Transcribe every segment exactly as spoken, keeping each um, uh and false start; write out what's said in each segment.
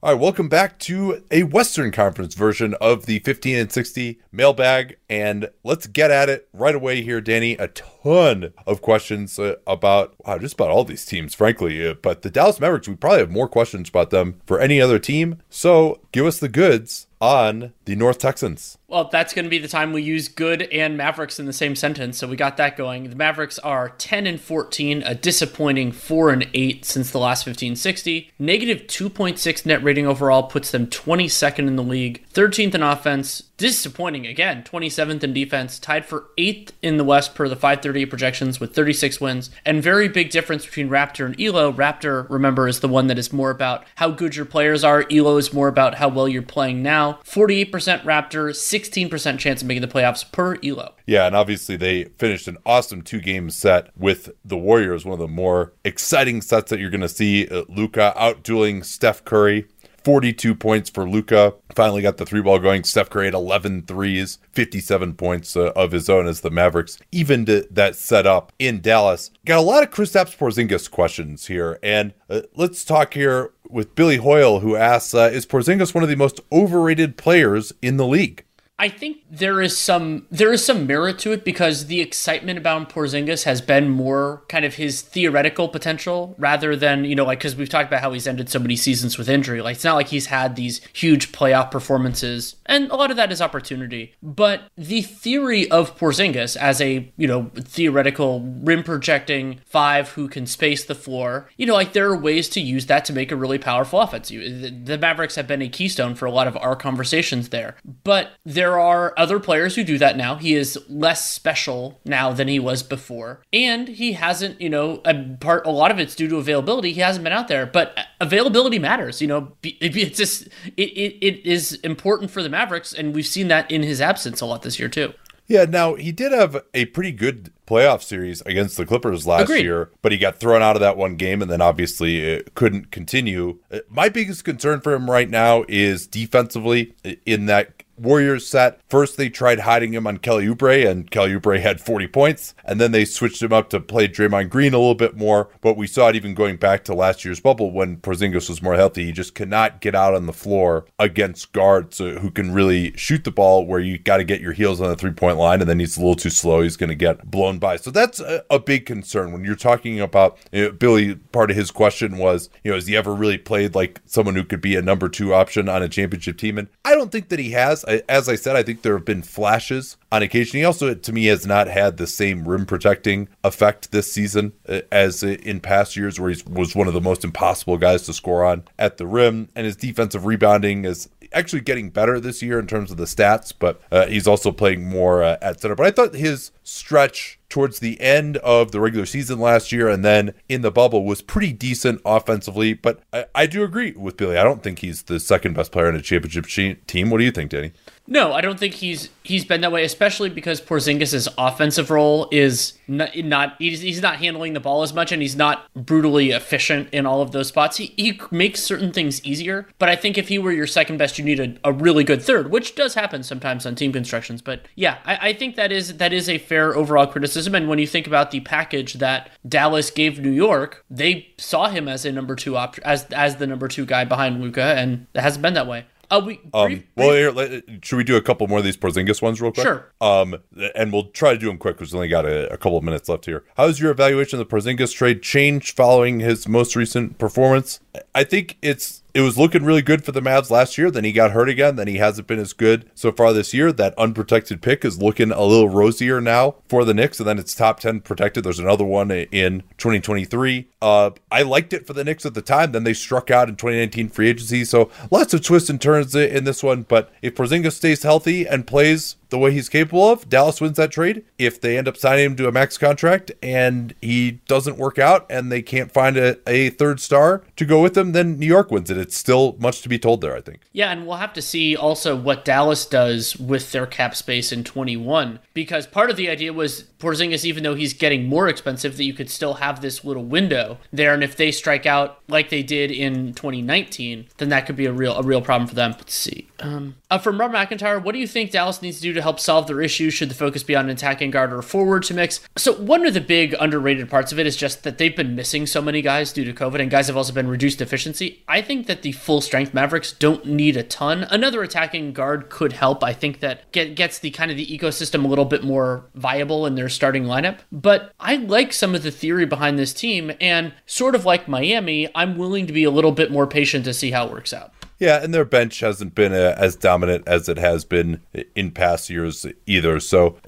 All right, welcome back to a Western Conference version of the fifteen and sixty mailbag, and let's get at it right away here, Danny. A ton of questions uh, about wow, just about all these teams, frankly, uh, but the Dallas Mavericks, we probably have more questions about them for any other team, so give us the goods on the North Texans. Well, that's going to be the time we use good and Mavericks in the same sentence, so we got that going. The Mavericks are ten and fourteen, a disappointing four and eight since the last fifteen sixty. Negative two point six net rating overall puts them twenty-second in the league, thirteenth in offense, disappointing again, twenty-seventh in defense, tied for eighth in the West per the five thirty-eight projections with thirty-six wins, and very big difference between Raptor and Elo. Raptor, remember, is the one that is more about how good your players are. Elo is more about how well you're playing now. forty-eight percent Raptor, sixteen percent chance of making the playoffs per Elo. Yeah, and obviously they finished an awesome two-game set with the Warriors, one of the more exciting sets that you're going to see. Uh, Luka out-dueling Steph Curry. forty-two points for Luka. Finally got the three ball going. Steph Curry had eleven threes, fifty-seven points uh, of his own as the Mavericks evened that set up in Dallas. Got a lot of Kristaps Porziņģis questions here, and uh, let's talk here with Billy Hoyle, who asks, uh, is Porziņģis one of the most overrated players in the league? I think there is some there is some merit to it because the excitement about Porziņģis has been more kind of his theoretical potential rather than, you know, like, because we've talked about how he's ended so many seasons with injury. Like, it's not like he's had these huge playoff performances, and a lot of that is opportunity. But the theory of Porziņģis as a, you know, theoretical rim projecting five who can space the floor, you know, like, there are ways to use that to make a really powerful offense. The Mavericks have been a keystone for a lot of our conversations there, but there There are other players who do that now. He is less special now than he was before. And he hasn't, you know, a, part, a lot of it's due to availability. He hasn't been out there, but availability matters. You know, it's just, it, it, it is important for the Mavericks. And we've seen that in his absence a lot this year too. Yeah, now he did have a pretty good playoff series against the Clippers last Agreed. year, but he got thrown out of that one game and then obviously it couldn't continue. My biggest concern for him right now is defensively in that Warriors set. First, they tried hiding him on Kelly Oubre, and Kelly Oubre had forty points, and then they switched him up to play Draymond Green a little bit more, but we saw it even going back to last year's bubble when Porziņģis was more healthy. He just cannot get out on the floor against guards who can really shoot the ball where you got to get your heels on the three-point line, and then he's a little too slow. He's going to get blown by. So that's a, a big concern when you're talking about, you know, Billy, part of his question was, you know, has he ever really played like someone who could be a number two option on a championship team? And I don't think that he has. As I said, I think there have been flashes on occasion. He also, to me, has not had the same rim protecting effect this season as in past years where he was one of the most impossible guys to score on at the rim. And his defensive rebounding is actually getting better this year in terms of the stats, but uh, he's also playing more uh, at center. But I thought his stretch towards the end of the regular season last year and then in the bubble was pretty decent offensively, but I, I do agree with Billy. I don't think he's the second best player in a championship team. What do you think, Danny? No, I don't think he's he's been that way, especially because Porziņģis' offensive role is not, not he's, he's not handling the ball as much, and he's not brutally efficient in all of those spots. He, he makes certain things easier, but I think if he were your second best, you need a, a really good third, which does happen sometimes on team constructions. But yeah, I, I think that is that is a fair overall criticism, and when you think about the package that Dallas gave New York, they saw him as a number two op- as as the number two guy behind Luka, and it hasn't been that way. Uh, we, um, brief, brief. Well, here, let, should we do a couple more of these Porziņģis ones real quick? Sure. Um, and we'll try to do them quick because we only got a, a couple of minutes left here. How has your evaluation of the Porziņģis trade changed following his most recent performance? I think it's it was looking really good for the Mavs last year. Then he got hurt again. Then he hasn't been as good so far this year. That unprotected pick is looking a little rosier now for the Knicks. And then it's top ten protected. There's another one in twenty twenty-three. Uh, I liked it for the Knicks at the time. Then they struck out in twenty nineteen free agency. So lots of twists and turns in this one. But if Porziņģis stays healthy and plays the way he's capable of, Dallas wins that trade. If they end up signing him to a max contract and he doesn't work out and they can't find a, a third star to go with him, then New York wins it. It's still much to be told there, I think. Yeah, and we'll have to see also what Dallas does with their cap space in twenty-one, because part of the idea was Porziņģis, even though he's getting more expensive, that you could still have this little window there. And if they strike out like they did in twenty nineteen, then that could be a real a real problem for them. Let's see. Um, uh, from Rob McIntyre, what do you think Dallas needs to do to help solve their issue? Should the focus be on an attacking guard or a forward to mix? So one of the big underrated parts of it is just that they've been missing so many guys due to COVID, and guys have also been reduced efficiency. I think that the full strength Mavericks don't need a ton. Another attacking guard could help. I think that get, gets the kind of the ecosystem a little bit more viable in their starting lineup. But I like some of the theory behind this team, and sort of like Miami, I'm willing to be a little bit more patient to see how it works out. Yeah, and their bench hasn't been uh, as dominant as it has been in past years either. So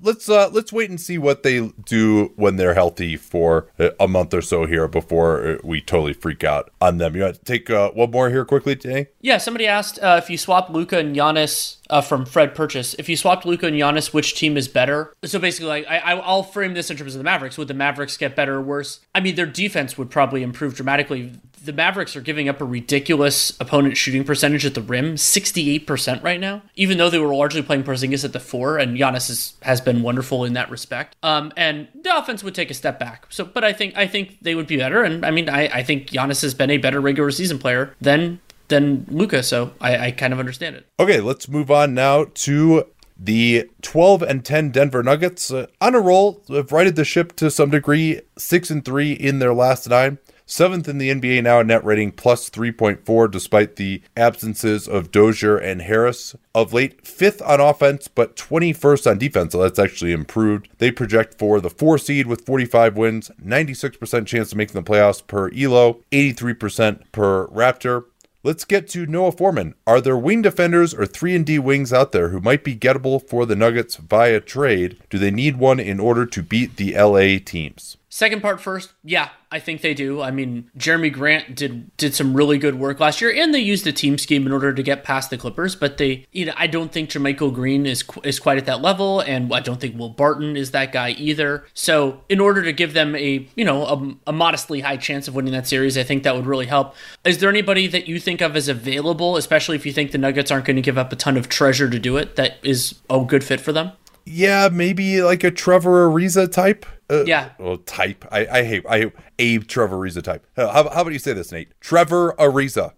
let's uh, let's wait and see what they do when they're healthy for a month or so here before we totally freak out on them. You want to take uh, one more here quickly today? Yeah, somebody asked uh, if you swap Luka and Giannis... Uh, from Fred Purchase. If you swapped Luka and Giannis, which team is better? So basically, like, I, I'll frame this in terms of the Mavericks. Would the Mavericks get better or worse? I mean, their defense would probably improve dramatically. The Mavericks are giving up a ridiculous opponent shooting percentage at the rim, sixty-eight percent right now, even though they were largely playing Porziņģis at the four, and Giannis is, has been wonderful in that respect. Um, and the offense would take a step back. So, but I think I think they would be better, and I mean, I, I think Giannis has been a better regular season player than than Luka, so I, I kind of understand it. Okay, let's move on now to the twelve and ten Denver Nuggets. Uh, on a roll, have righted the ship to some degree, six and three in their last nine. Seventh in the N B A now in net rating, plus three point four, despite the absences of Dozier and Harris of late. Fifth on offense, but twenty-first on defense, so that's actually improved. They project for the four seed with forty-five wins, ninety-six percent chance of making the playoffs per Elo, eighty-three percent per Raptor. Let's get to Noah Forman. Are there wing defenders or three and D wings out there who might be gettable for the Nuggets via trade? Do they need one in order to beat the L A teams? Second part first, yeah, I think they do. I mean, Jeremy Grant did did some really good work last year, and they used a team scheme in order to get past the Clippers, but they, you know, I don't think Jermichael Green is is quite at that level, and I don't think Will Barton is that guy either. So in order to give them a, you know, a, a modestly high chance of winning that series, I think that would really help. Is there anybody that you think of as available, especially if you think the Nuggets aren't going to give up a ton of treasure to do it, that is a good fit for them? Yeah, maybe like a Trevor Ariza type. Uh, yeah. Well, type. I, I hate I hate Abe Trevor Ariza type. How, how about you say this, Nate? Trevor Ariza.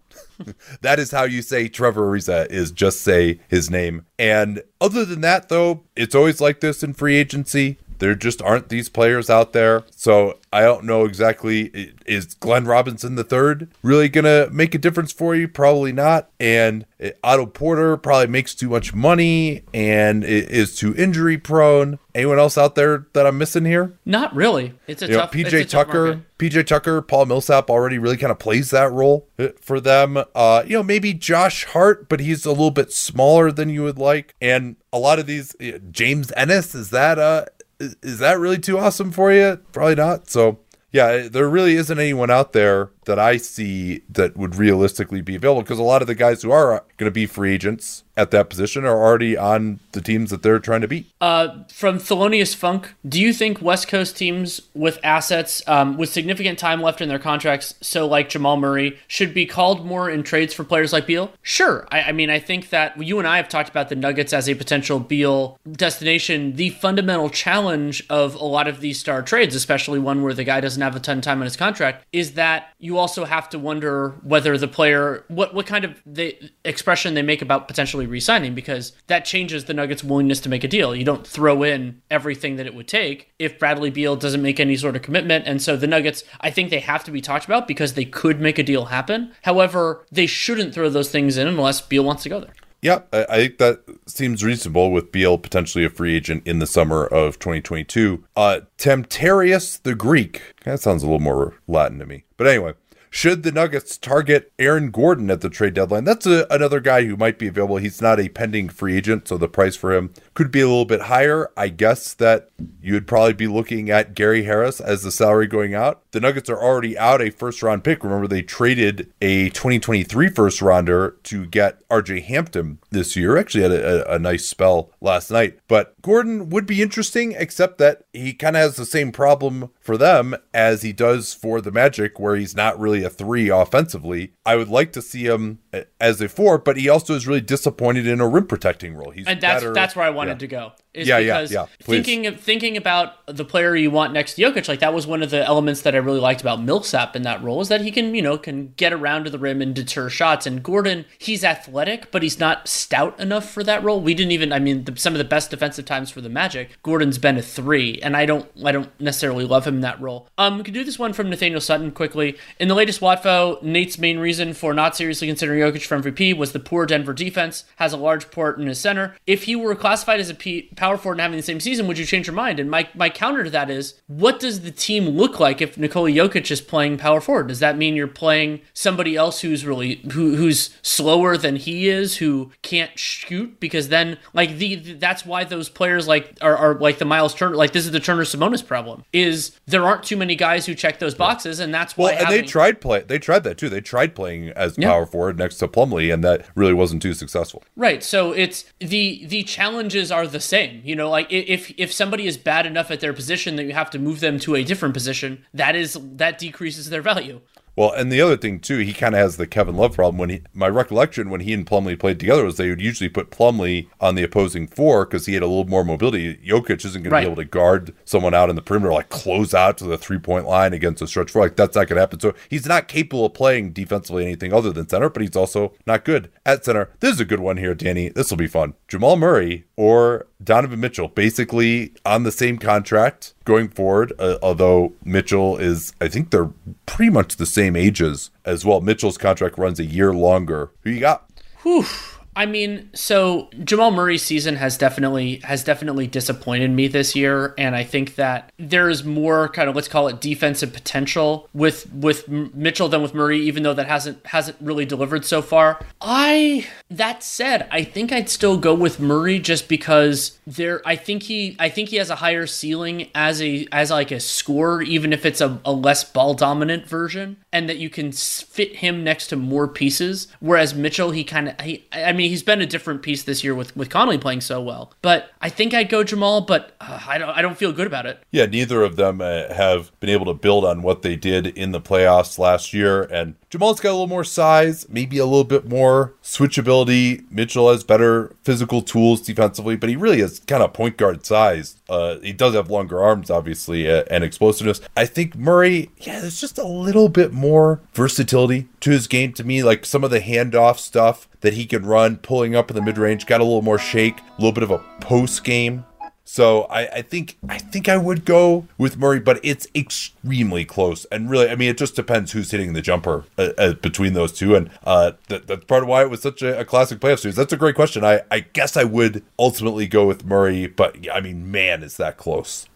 That is how you say Trevor Ariza, is just say his name. And other than that, though, it's always like this in free agency. There just aren't these players out there. So I don't know exactly. Is Glenn Robinson the third really going to make a difference for you? Probably not. And Otto Porter probably makes too much money and is too injury prone. Anyone else out there that I'm missing here? Not really. It's a you tough know, P J it's a Tucker. Tough P J Tucker, Paul Millsap already really kind of plays that role for them. Uh, you know, maybe Josh Hart, but he's a little bit smaller than you would like. And a lot of these, James Ennis, is that a Is that really too awesome for you? Probably not. So, yeah, there really isn't anyone out there that I see that would realistically be available, because a lot of the guys who are going to be free agents at that position are already on the teams that they're trying to beat. Uh, from Thelonious Funk, do you think West Coast teams with assets um, with significant time left in their contracts, so like Jamal Murray, should be called more in trades for players like Beal? Sure. I, I mean, I think that you and I have talked about the Nuggets as a potential Beal destination. The fundamental challenge of a lot of these star trades, especially one where the guy doesn't have a ton of time on his contract, is that you also have to wonder whether the player, what, what kind of the expression they make about potentially re-signing, because that changes the Nuggets' willingness to make a deal. You don't throw in everything that it would take if Bradley Beal doesn't make any sort of commitment. And so the Nuggets, I think they have to be talked about because they could make a deal happen. However, they shouldn't throw those things in unless Beal wants to go there. Yeah, I, I think that seems reasonable, with Beal potentially a free agent in the summer of twenty twenty-two. Uh, Temterius the Greek, that sounds a little more Latin to me. But anyway, Should the Nuggets target Aaron Gordon at the trade deadline? That's a, another guy who might be available. He's not a pending free agent, so the price for him could be a little bit higher. I guess that you'd probably be looking at Gary Harris as the salary going out. The Nuggets are already out a first-round pick. Remember, they traded a twenty twenty-three first-rounder to get R J Hampton this year. Actually had a, a, a nice spell last night. But Gordon would be interesting, except that he kind of has the same problem for them as he does for the Magic, where he's not really a three offensively. I would like to see him as a four, but he also is really disappointed in a rim protecting role. He's and that's better, that's where I wanted yeah. to go. Is yeah, because yeah, yeah. thinking of, thinking about the player you want next to Jokic, like that was one of the elements that I really liked about Millsap in that role, is that he can, you know, can get around to the rim and deter shots. And Gordon, he's athletic, but he's not stout enough for that role. We didn't even, I mean, the, some of the best defensive times for the Magic, Gordon's been a three, and I don't, I don't necessarily love him in that role. Um, we can do this one from Nathaniel Sutton quickly. In the latest W A T F O, Nate's main reason for not seriously considering Jokic for M V P was the poor Denver defense, has a large port in his center. If he were classified as a P- power forward and having the same season, would you change your mind? And my, my counter to that is, what does the team look like if Nikola Jokic is playing power forward? Does that mean you're playing somebody else who's really who who's slower than he is, who can't shoot? Because then, like the, the that's why those players like are, are like the Miles Turner, like this is the Turner Simonis problem, is there aren't too many guys who check those boxes, and that's why. Well, and having, they tried play they tried that too. They tried playing as yeah. power forward next to Plumlee, and that really wasn't too successful. Right. So it's the the challenges are the same. You know, like if if somebody is bad enough at their position that you have to move them to a different position, that is that decreases their value. Well, and the other thing, too, he kind of has the Kevin Love problem. When he, my recollection when he and Plumlee played together was they would usually put Plumlee on the opposing four because he had a little more mobility. Jokic isn't going to right. be able to guard someone out in the perimeter, like close out to the three-point line against a stretch four. Like, that's not going to happen. So he's not capable of playing defensively anything other than center, but he's also not good at center. This is a good one here, Danny. This will be fun. Jamal Murray or Donovan Mitchell, basically on the same contract going forward, uh, although Mitchell is, I think they're pretty much the same ages as well. Mitchell's contract runs a year longer. Who you got? Whew. I mean, so Jamal Murray's season has definitely has definitely disappointed me this year, and I think that there is more kind of, let's call it, defensive potential with with Mitchell than with Murray, even though that hasn't hasn't really delivered so far. I that said, I think I'd still go with Murray just because there I think he I think he has a higher ceiling as a as like a scorer, even if it's a, a less ball dominant version, and that you can fit him next to more pieces. Whereas Mitchell, he kind of he I mean. He's been a different piece this year with, with Conley playing so well, but I think I'd go Jamal, but uh, I don't I don't feel good about it. Yeah, neither of them uh, have been able to build on what they did in the playoffs last year, and Jamal's got a little more size, maybe a little bit more switchability. Mitchell has better physical tools defensively, but he really is kind of point guard size. Uh, he does have longer arms, obviously, uh, and explosiveness. I think Murray, yeah, there's just a little bit more versatility to his game to me, like some of the handoff stuff that he could run, pulling up in the mid-range, got a little more shake, a little bit of a post game. So I, I think I think I would go with Murray, but it's extremely close. And really, I mean, it just depends who's hitting the jumper uh, uh, between those two. And uh, that, that's part of why it was such a, a classic playoff series. That's a great question. I, I guess I would ultimately go with Murray, but I mean, man, it's that close.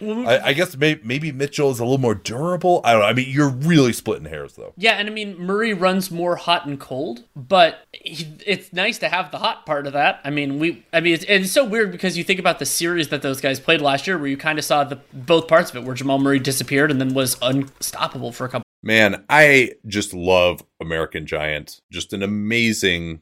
I, I guess may, maybe Mitchell is a little more durable. I don't know. I mean, you're really splitting hairs, though. Yeah, and I mean, Murray runs more hot and cold, but he, it's nice to have the hot part of that. I mean, we. I mean, it's, it's so weird because you think about the series that those guys played last year, where you kind of saw the both parts of it, where Jamal Murray disappeared and then was unstoppable for a couple. Man, I just love American Giant. Just an amazing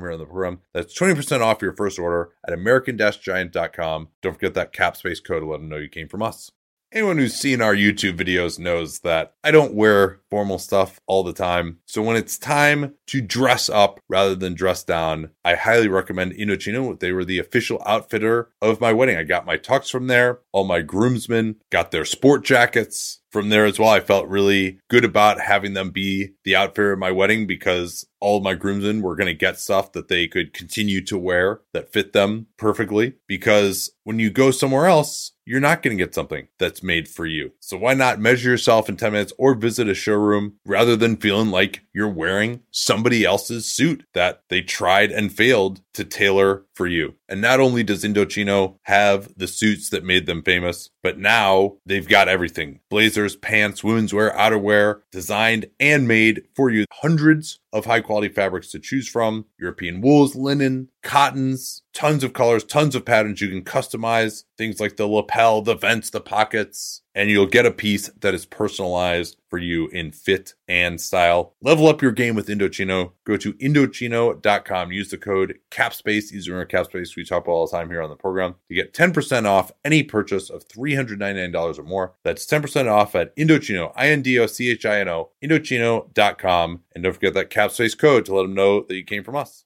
here on the program. That's twenty percent off your first order at American Giant dot com. Don't forget that CAPSPACE code to let them know you came from us. Anyone who's seen our YouTube videos knows that I don't wear formal stuff all the time. So when it's time to dress up rather than dress down, I highly recommend Indochino. They were the official outfitter of my wedding. I got my tux from there. All my groomsmen got their sport jackets from there as well. I felt really good about having them be the outfitter of my wedding because all my groomsmen were going to get stuff that they could continue to wear that fit them perfectly. Because when you go somewhere else, you're not going to get something that's made for you. So why not measure yourself in ten minutes or visit a showroom rather than feeling like you're wearing somebody else's suit that they tried and failed to tailor for you. And not only does Indochino have the suits that made them famous, but now they've got everything. Blazers, pants, women's wear, outerwear, designed and made for you. Hundreds of high quality fabrics to choose from. European wools, linen, cottons, tons of colors, tons of patterns you can customize. Things like the lapel, the vents, the pockets. And you'll get a piece that is personalized for you in fit and style. Level up your game with Indochino. Go to Indochino dot com. Use the code CAPSPACE. Use our CAPSPACE. We talk about all the time here on the program. You get ten percent off any purchase of three hundred ninety-nine dollars or more. That's ten percent off at Indochino, I N D O C H I N O, Indochino dot com. And don't forget that CAPSPACE code to let them know that you came from us.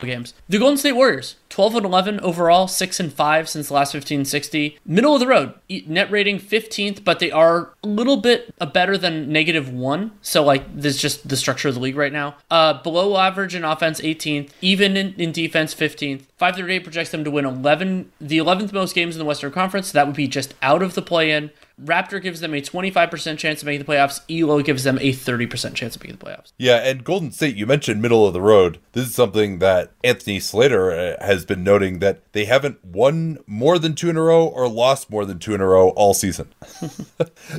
Games. The Golden State Warriors, twelve and eleven overall, six and five since the last fifteen sixty. Middle of the road, net rating fifteenth, but they are a little bit better than negative one. So, like, this is just the structure of the league right now. Uh, below average in offense, eighteenth, even in, in defense, fifteenth. five thirty-eight projects them to win eleven, the eleventh most games in the Western Conference. So that would be just out of the play-in. Raptor gives them a twenty-five percent chance of making the playoffs. Elo gives them a thirty percent chance of making the playoffs. Yeah, and Golden State, you mentioned middle of the road. This is something that Anthony Slater has been noting, that they haven't won more than two in a row or lost more than two in a row all season.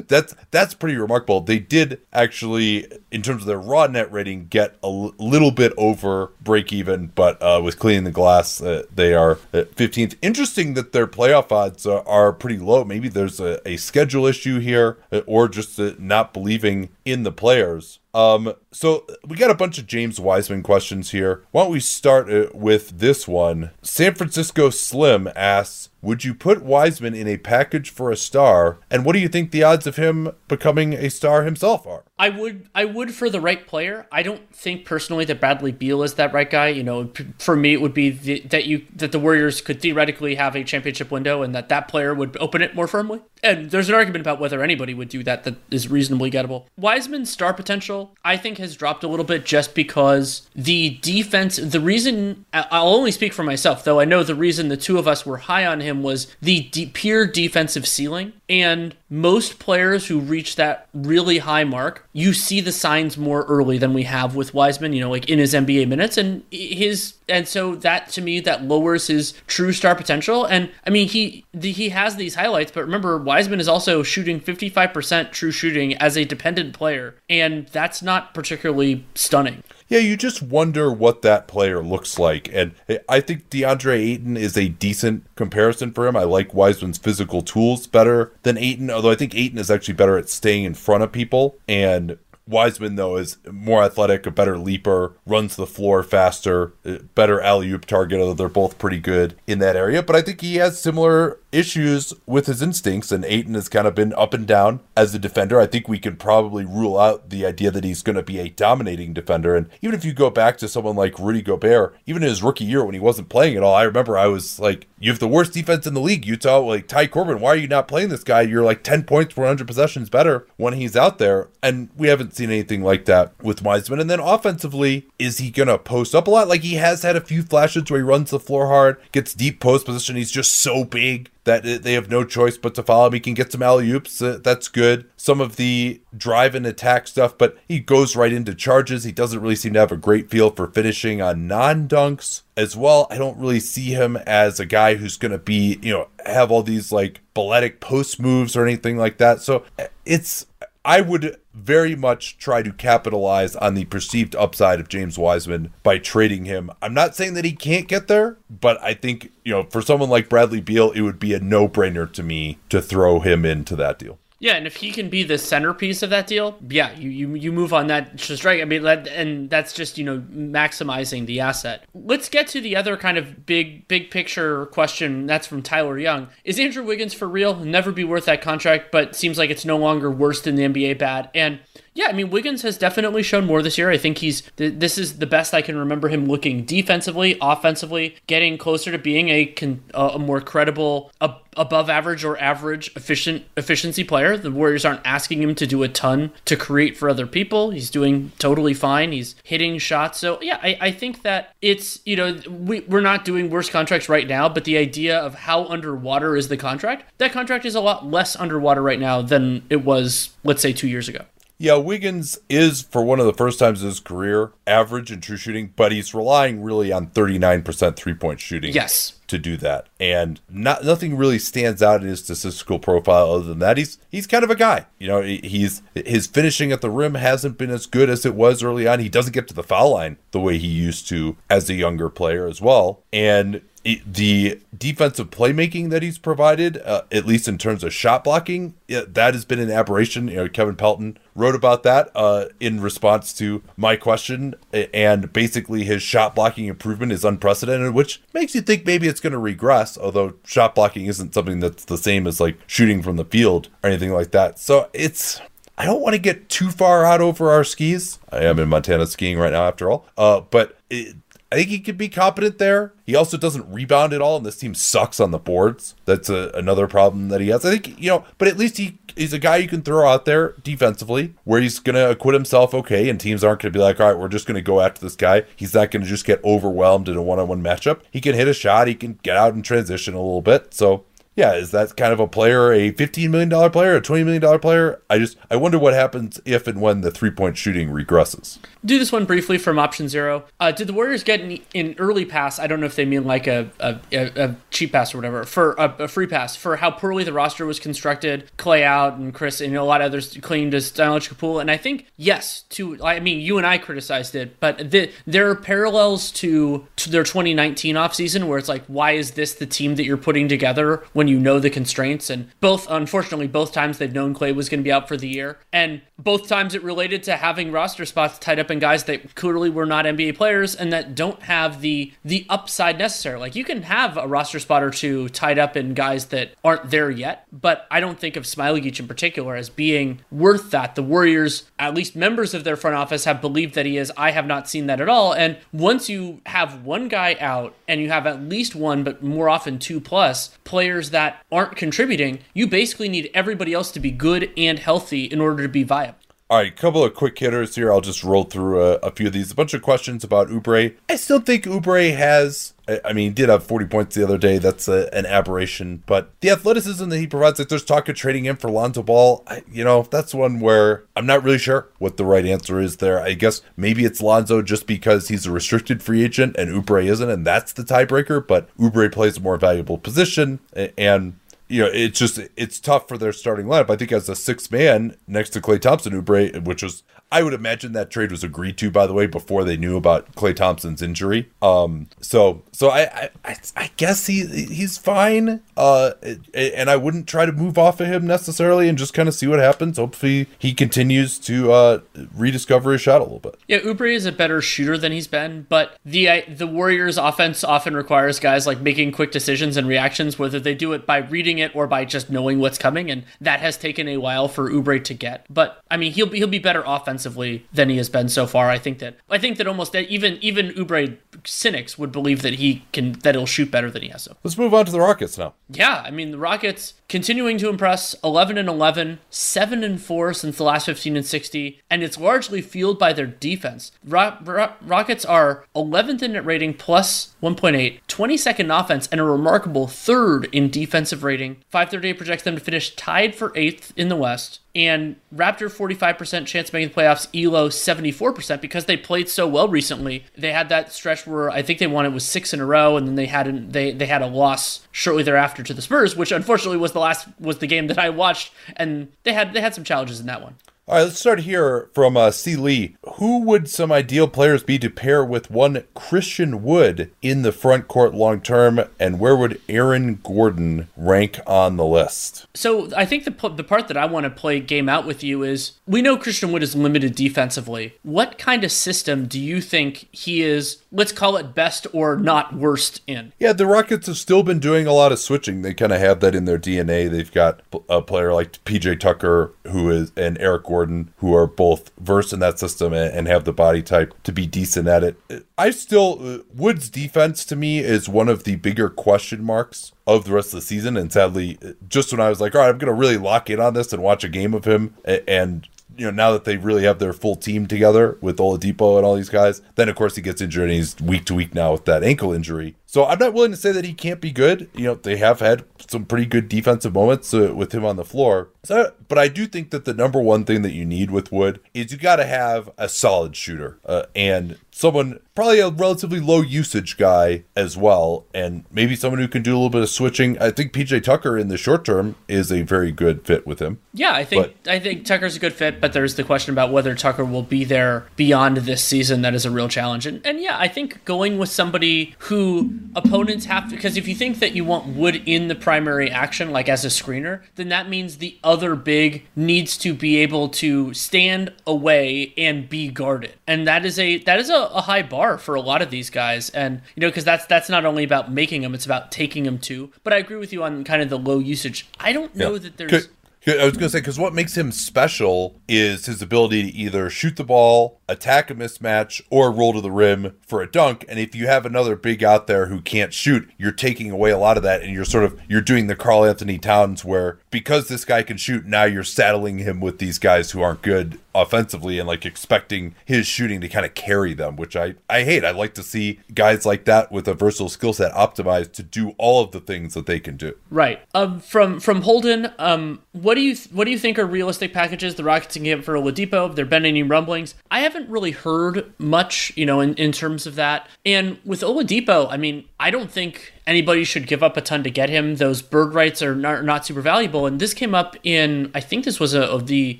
that's that's pretty remarkable. They did actually, in terms of their raw net rating, get a l- little bit over break even, but uh, with cleaning the glass, uh, they are at fifteenth. Interesting that their playoff odds uh, are pretty low. Maybe there's a, a schedule issue here, or just uh, not believing in the players. Um, so we got a bunch of James Wiseman questions here. Why don't we start uh, with this one? San Francisco Slim asks, would you put Wiseman in a package for a star? And what do you think the odds of him becoming a star himself are? I would, I would for the right player. I don't think personally that Bradley Beal is that right guy. You know, for me, it would be the, that you that the Warriors could theoretically have a championship window, and that that player would open it more firmly. And there's an argument about whether anybody would do that that is reasonably gettable. Wiseman's star potential, I think, has dropped a little bit just because the defense. The reason I'll only speak for myself, though, I know the reason the two of us were high on him was the de- pure defensive ceiling. And most players who reach that really high mark, you see the signs more early than we have with Wiseman, you know, like in his N B A minutes and his, and so that to me, that lowers his true star potential. And I mean, he, the, he has these highlights, but remember Wiseman is also shooting fifty-five percent true shooting as a dependent player. And that's not particularly stunning. Yeah, you just wonder what that player looks like. And I think DeAndre Ayton is a decent comparison for him. I like Wiseman's physical tools better than Ayton, although I think Ayton is actually better at staying in front of people. And Wiseman, though, is more athletic, a better leaper, runs the floor faster, better alley-oop target, although they're both pretty good in that area. But I think he has similar issues with his instincts, and Ayton has kind of been up and down as a defender. I think we can probably rule out the idea that he's going to be a dominating defender. And even if you go back to someone like Rudy Gobert, even in his rookie year when he wasn't playing at all, I remember I was like, you have the worst defense in the league, Utah. Like, Ty Corbin, why are you not playing this guy? You're like ten points, one hundred possessions better when he's out there. And we haven't haven't seen anything like that with Wiseman. And then offensively, is he going to post up a lot? Like, he has had a few flashes where he runs the floor hard, gets deep post position. He's just so big that they have no choice but to follow him. He can get some alley-oops. Uh, that's good. Some of the drive and attack stuff, but he goes right into charges. He doesn't really seem to have a great feel for finishing on non-dunks as well. I don't really see him as a guy who's going to be, you know, have all these, like, balletic post moves or anything like that. So it's... I would very much try to capitalize on the perceived upside of James Wiseman by trading him. I'm not saying that he can't get there, but I think, you know, for someone like Bradley Beal, it would be a no-brainer to me to throw him into that deal. Yeah, and if he can be the centerpiece of that deal, yeah, you you, you move on that just right. I mean, that, and that's just, you know, maximizing the asset. Let's get to the other kind of big big picture question. That's from Tyler Young. Is Andrew Wiggins for real? Never be worth that contract, but seems like it's no longer worse than the N B A bad. And yeah, I mean, Wiggins has definitely shown more this year. I think he's, this is the best I can remember him looking defensively, offensively, getting closer to being a, a more credible, a, above average or average efficient efficiency player. The Warriors aren't asking him to do a ton to create for other people. He's doing totally fine. He's hitting shots. So yeah, I, I think that it's, you know, we, we're not doing worse contracts right now, but the idea of how underwater is the contract, that contract is a lot less underwater right now than it was, let's say, two years ago. Yeah, Wiggins is, for one of the first times in his career, average in true shooting, but he's relying really on thirty-nine percent three-point shooting. Yes. To do that, and not nothing really stands out in his statistical profile other than that he's he's kind of a guy, you know. He's his finishing at the rim hasn't been as good as it was early on. He doesn't get to the foul line the way he used to as a younger player as well, and it, the defensive playmaking that he's provided, uh, at least in terms of shot blocking, it, that has been an aberration. You know, Kevin Pelton wrote about that uh, in response to my question, and basically his shot blocking improvement is unprecedented, which makes you think maybe it's It's going to regress, although shot blocking isn't something that's the same as like shooting from the field or anything like that. So it's, I don't want to get too far out over our skis. I am in Montana skiing right now after all, uh but it, I think he could be competent there. He also doesn't rebound at all, and this team sucks on the boards. That's a, another problem that he has, I think, you know. But at least he he's a guy you can throw out there defensively where he's going to acquit himself okay, and teams aren't going to be like, all right, we're just going to go after this guy. He's not going to just get overwhelmed in a one-on-one matchup. He can hit a shot. He can get out and transition a little bit. So, yeah, is that kind of a player, a fifteen million dollars player, a twenty million dollars player? I just, I wonder what happens if and when the three-point shooting regresses. Do this one briefly from Option Zero. Uh, did the Warriors get an, an early pass? I don't know if they mean like a a, a cheap pass or whatever, for a, a free pass for how poorly the roster was constructed. Clay out and Chris and you know, a lot of others claimed as Stanley Kapoor. And I think, yes, to, I mean, you and I criticized it, but the, there are parallels to, to their twenty nineteen offseason where it's like, why is this the team that you're putting together when you know the constraints? And both, unfortunately, both times they've known Clay was going to be out for the year, and both times it related to having roster spots tied up in guys that clearly were not N B A players and that don't have the the upside necessary. Like, you can have a roster spot or two tied up in guys that aren't there yet, but I don't think of Smiley Geach in particular as being worth that. The Warriors, at least members of their front office, have believed that he is. I have not seen that at all. And once you have one guy out and you have at least one, but more often two plus, players that that aren't contributing, you basically need everybody else to be good and healthy in order to be viable. All right, a couple of quick hitters here. I'll just roll through a, a few of these. A bunch of questions about Oubre. I still think Oubre has... I mean, he did have forty points the other day. That's a, an aberration. But the athleticism that he provides, like, there's talk of trading him for Lonzo Ball. I, you know, that's one where I'm not really sure what the right answer is there. I guess maybe it's Lonzo just because he's a restricted free agent and Oubre isn't, and that's the tiebreaker. But Oubre plays a more valuable position, and... you know, it's just, it's tough for their starting lineup. I think as a sixth man next to Klay Thompson, Oubre, which was, I would imagine that trade was agreed to, by the way, before they knew about Klay Thompson's injury. Um, so, so I, I, I guess he, he's fine. Uh, and I wouldn't try to move off of him necessarily, and just kind of see what happens. Hopefully he continues to uh, rediscover his shot a little bit. Yeah, Oubre is a better shooter than he's been, but the the Warriors' offense often requires guys like making quick decisions and reactions, whether they do it by reading predicting it or by just knowing what's coming, and that has taken a while for Oubre to get. But I mean, he'll be he'll be better offensively than he has been so far. I think that I think that almost even even Oubre cynics would believe that he can that he'll shoot better than he has. So let's move on to the Rockets now. Yeah, I mean the Rockets continuing to impress, eleven and eleven, seven and four since the last fifteen and sixty, and it's largely fueled by their defense. Ro- Ro- Rockets are eleventh in net rating plus one point eight, twenty-second in offense, and a remarkable third in defensive rating. FiveThirtyEight projects them to finish tied for eighth in the West. And Raptor, forty-five percent chance of making the playoffs. Elo, seventy-four percent, because they played so well recently. They had that stretch where I think they won it was six in a row, and then they had an, they they had a loss shortly thereafter to the Spurs, which unfortunately was the last was the game that I watched, and they had they had some challenges in that one. All right, let's start here from uh, C. Lee. Who would some ideal players be to pair with one Christian Wood in the front court long term, and where would Aaron Gordon rank on the list? So I think the the part that I want to play game out with you is we know Christian Wood is limited defensively. What kind of system do you think he is, let's call it best or not worst in? Yeah, the Rockets have still been doing a lot of switching. They kind of have that in their D N A. They've got a player like P J Tucker who is and Eric Gordon. Gordon, who are both versed in that system and have the body type to be decent at it. I still, Wood's defense to me is one of the bigger question marks of the rest of the season. And sadly, just when I was like, all right, I'm going to really lock in on this and watch a game of him, and you know, now that they really have their full team together with Oladipo and all these guys, then of course he gets injured and he's week to week now with that ankle injury. So I'm not willing to say that he can't be good. You know, they have had some pretty good defensive moments uh, with him on the floor. So, but I do think that the number one thing that you need with Wood is you got to have a solid shooter uh, and someone, probably a relatively low usage guy as well. And maybe someone who can do a little bit of switching. I think P J Tucker in the short term is a very good fit with him. Yeah, I think but, I think Tucker's a good fit, but there's the question about whether Tucker will be there beyond this season. That is a real challenge. And, and yeah, I think going with somebody who opponents have to, because if you think that you want Wood in the primary action, like as a screener, then that means the other big needs to be able to stand away and be guarded, and that is a that is a, a high bar for a lot of these guys. And you know, because that's that's not only about making them, it's about taking them too. But I agree with you on kind of the low usage. I don't know yeah. that there's. Could- I was going to say, because what makes him special is his ability to either shoot the ball, attack a mismatch, or roll to the rim for a dunk. And if you have another big out there who can't shoot, you're taking away a lot of that. And you're sort of, you're doing the Karl Anthony Towns where because this guy can shoot, now you're saddling him with these guys who aren't good offensively and like expecting his shooting to kind of carry them, which I, I hate. I like to see guys like that with a versatile skill set optimized to do all of the things that they can do. Right. Um. From from Holden, um. what do you th- what do you think are realistic packages the Rockets can get for Oladipo? Have there been any rumblings? I haven't really heard much, you know, in, in terms of that. And with Oladipo, I mean, I don't think anybody should give up a ton to get him. Those bird rights are not, are not super valuable. And this came up in, I think this was a, of the,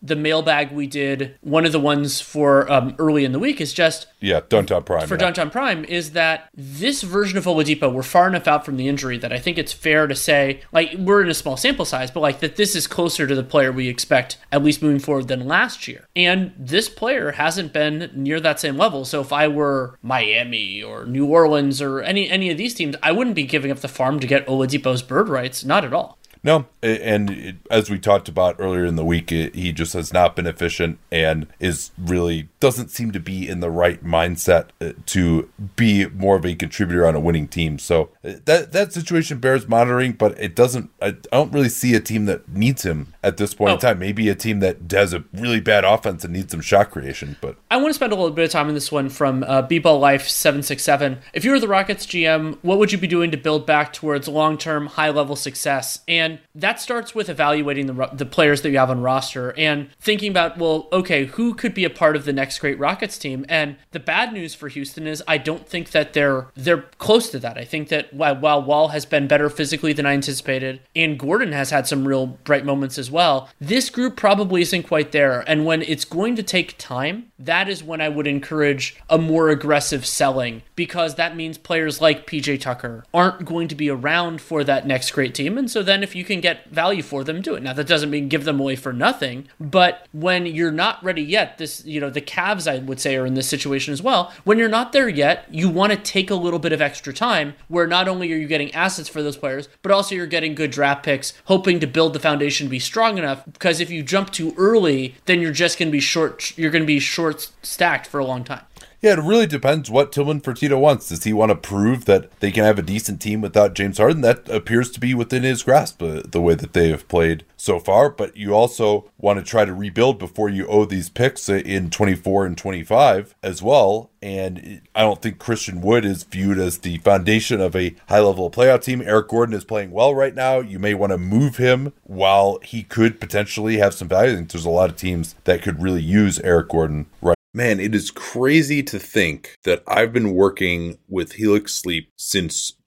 the mailbag we did. One of the ones for um, early in the week is just... Yeah, Downtown Prime. For yeah. Downtown Prime is that this version of Oladipo, we're far enough out from the injury that I think it's fair to say, like, we're in a small sample size, but like that this is closer to the player we expect, at least moving forward, than last year. And this player hasn't been near that same level. So if I were Miami or New Orleans or any, any of these teams, I wouldn't be giving up the farm to get Oladipo's bird rights, not at all. No, and it, as we talked about earlier in the week, it, he just has not been efficient and is really doesn't seem to be in the right mindset to be more of a contributor on a winning team. So that that situation bears monitoring, but it doesn't. I, I don't really see a team that needs him at this point oh. in time. Maybe a team that has a really bad offense and needs some shot creation. But I want to spend a little bit of time on this one from uh, B-Ball Life seven six seven. If you were the Rockets G M, what would you be doing to build back towards long-term, high-level success? And And that starts with evaluating the the players that you have on roster and thinking about, well, okay, who could be a part of the next great Rockets team? And the bad news for Houston is I don't think that they're they're close to that. I think that while, while Wall has been better physically than I anticipated, and Gordon has had some real bright moments as well, this group probably isn't quite there. And when it's going to take time, that is when I would encourage a more aggressive selling, because that means players like P J Tucker aren't going to be around for that next great team. And so then if you you can get value for them, do it. Now, that doesn't mean give them away for nothing, but when you're not ready yet, this, you know, the Cavs, I would say, are in this situation as well. When you're not there yet, you want to take a little bit of extra time where not only are you getting assets for those players, but also you're getting good draft picks, hoping to build the foundation to be strong enough, because if you jump too early, then you're just going to be short, you're going to be short stacked for a long time. Yeah, it really depends what Tillman Fertitta wants. Does he want to prove that they can have a decent team without James Harden? That appears to be within his grasp, uh, the way that they have played so far. But you also want to try to rebuild before you owe these picks in twenty-four and twenty-five as well. And I don't think Christian Wood is viewed as the foundation of a high-level playoff team. Eric Gordon is playing well right now. You may want to move him while he could potentially have some value. I think there's a lot of teams that could really use Eric Gordon right now. Man, it is crazy to think that I've been working with Helix Sleep since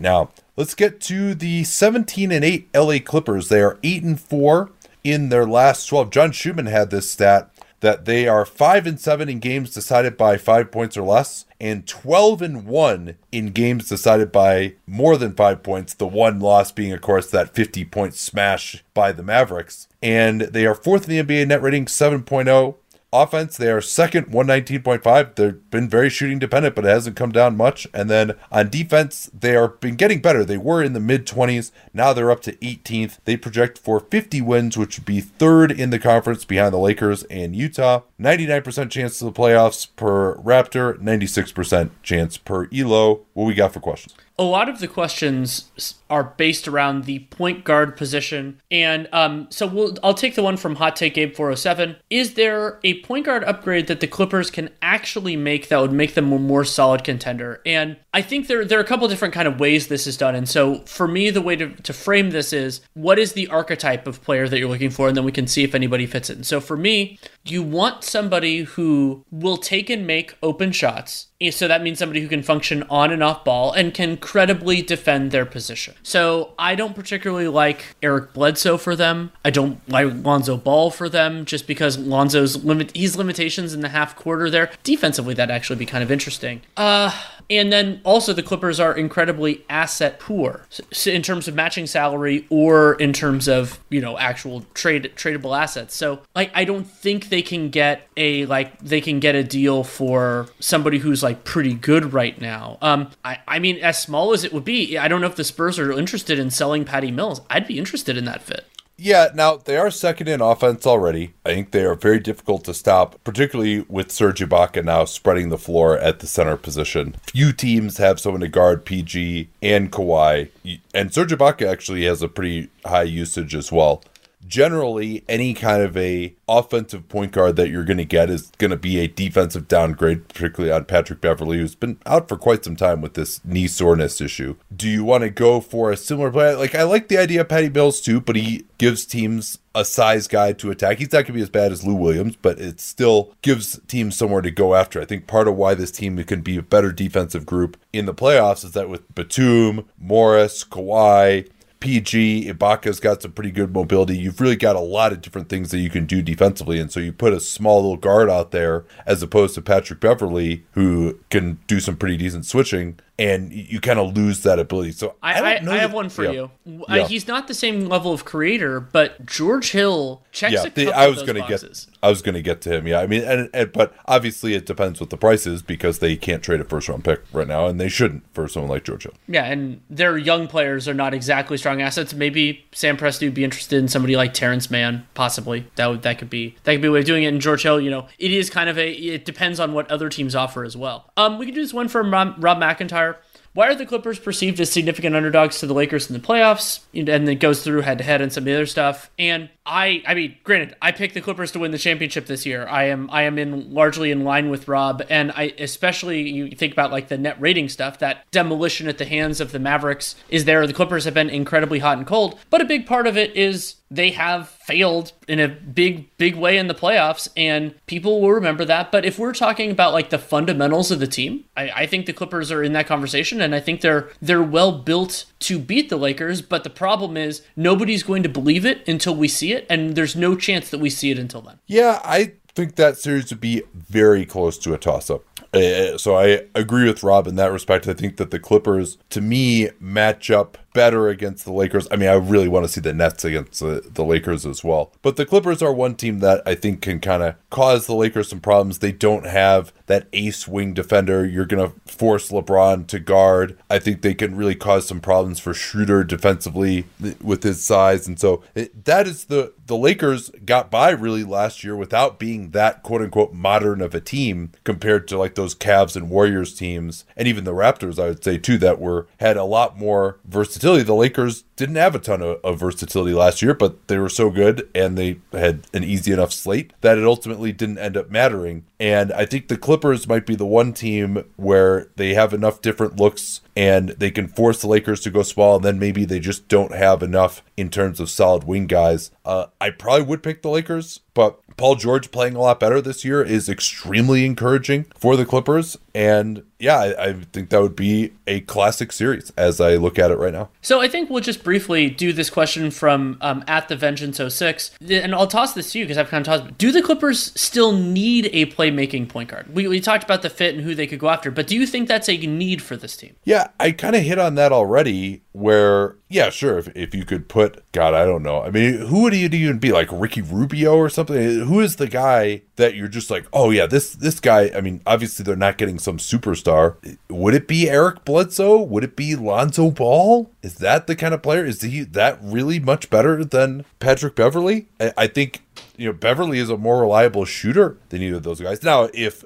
Now, let's get to the seventeen and eight L A Clippers. They are eight and four in their last twelve. John Schumann had this stat that they are five and seven in games decided by five points or less and twelve and one in games decided by more than five points, the one loss being, of course, that fifty-point smash by the Mavericks. And they are fourth in the N B A net rating, seven point oh. Offense, they are second, one nineteen point five. They've been very shooting dependent, but it hasn't come down much. And then on defense, they are been getting better. They were in the mid-twenties. Now they're up to eighteenth. They project for fifty wins, which would be third in the conference behind the Lakers and Utah. ninety-nine percent chance to the playoffs per Raptor, ninety-six percent chance per Elo. What we got for questions? A lot of the questions are based around the point guard position. And um, so we'll, I'll take the one from Hot Take Abe four oh seven. Is there a point guard upgrade that the Clippers can actually make that would make them a more solid contender? And I think there, there are a couple different kind of ways this is done. And so for me, the way to, to frame this is, what is the archetype of player that you're looking for? And then we can see if anybody fits it. And so for me, you want somebody who will take and make open shots. So that means somebody who can function on and off ball and can credibly defend their position. So I don't particularly like Eric Bledsoe for them. I don't like Lonzo Ball for them just because Lonzo's limit, his limitations in the half quarter there. Defensively, that'd actually be kind of interesting. Uh, And then also the Clippers are incredibly asset poor in terms of matching salary or in terms of, you know, actual trade tradable assets. So like, I don't think they can get a, like they can get a deal for somebody who's like pretty good right now. Um, I, I mean, as small as it would be, I don't know if the Spurs are interested in selling Patty Mills. I'd be interested in that fit. Yeah, now they are second in offense already. I think they are very difficult to stop, particularly with Serge Ibaka now spreading the floor at the center position. Few teams have someone to guard P G and Kawhi, and Serge Ibaka actually has a pretty high usage as well. Generally, any kind of a offensive point guard that you're going to get is going to be a defensive downgrade, particularly on Patrick Beverley, who's been out for quite some time with this knee soreness issue. Do you want to go for a similar play? Like, I like the idea of Patty Mills too, but he gives teams a size guy to attack. He's not going to be as bad as Lou Williams, but it still gives teams somewhere to go after. I think part of why this team can be a better defensive group in the playoffs is that with Batum, Morris, Kawhi, P G, Ibaka's got some pretty good mobility. You've really got a lot of different things that you can do defensively, and so you put a small little guard out there as opposed to Patrick Beverley, who can do some pretty decent switching, and you kind of lose that ability. So I, I, don't know I, I have one for yeah. you. Yeah. Uh, he's not the same level of creator, but George Hill checks yeah, a couple the, I was of those gonna boxes. Get, I was going to get to him. Yeah, I mean, and, and but obviously it depends what the price is because they can't trade a first round pick right now, and they shouldn't for someone like George Hill. Yeah, and their young players are not exactly strong assets. Maybe Sam Presti would be interested in somebody like Terrence Mann, possibly. That would that could be that could be a way of doing it. And George Hill, you know, it is kind of a it depends on what other teams offer as well. Um, we could do this one from Rob, Rob McIntyre. Why are the Clippers perceived as significant underdogs to the Lakers in the playoffs? And then it goes through head-to-head and some of the other stuff. And I, I mean, granted, I picked the Clippers to win the championship this year. I am, I am in largely in line with Rob, and I especially you think about like the net rating stuff. That demolition at the hands of the Mavericks is there. The Clippers have been incredibly hot and cold, but a big part of it is they have failed in a big, big way in the playoffs, and people will remember that. But if we're talking about like the fundamentals of the team, I, I think the Clippers are in that conversation, and I think they're they're well built to beat the Lakers. But the problem is nobody's going to believe it until we see it. It, and there's no chance that we see it until then. Yeah, I think that series would be very close to a toss-up. Uh, so I agree with Rob in that respect. I think that the Clippers, to me, match up better against the Lakers. I mean, I really want to see the Nets against the, the Lakers as well. But the Clippers are one team that I think can kind of cause the Lakers some problems. They don't have that ace wing defender you're going to force LeBron to guard. I think they can really cause some problems for Schroeder defensively with his size. And so it, that is the, the Lakers got by really last year without being that quote-unquote modern of a team compared to like those Cavs and Warriors teams, and even the Raptors, I would say too, that were had a lot more versatility. The Lakers didn't have a ton of, of versatility last year, but they were so good and they had an easy enough slate that it ultimately didn't end up mattering. And I think the Clippers might be the one team where they have enough different looks and they can force the Lakers to go small, and then maybe they just don't have enough in terms of solid wing guys. Uh, I probably would pick the Lakers, but Paul George playing a lot better this year is extremely encouraging for the Clippers. And yeah, I, I think that would be a classic series as I look at it right now. So I think we'll just briefly do this question from um, at the Vengeance oh six. And I'll toss this to you because I've kind of tossed it. Do the Clippers still need a playmaking point guard? We, we talked about the fit and who they could go after, but do you think that's a need for this team? Yeah, I kind of hit on that already where... Yeah, sure. If if you could put, God, I don't know. I mean, who would it even be? Like Ricky Rubio or something? Who is the guy that you're just like, oh yeah, this this guy, I mean, obviously they're not getting some superstar. Would it be Eric Bledsoe? Would it be Lonzo Ball? Is that the kind of player? Is he that really much better than Patrick Beverley? I, I think, you know, Beverley is a more reliable shooter than either of those guys. Now, if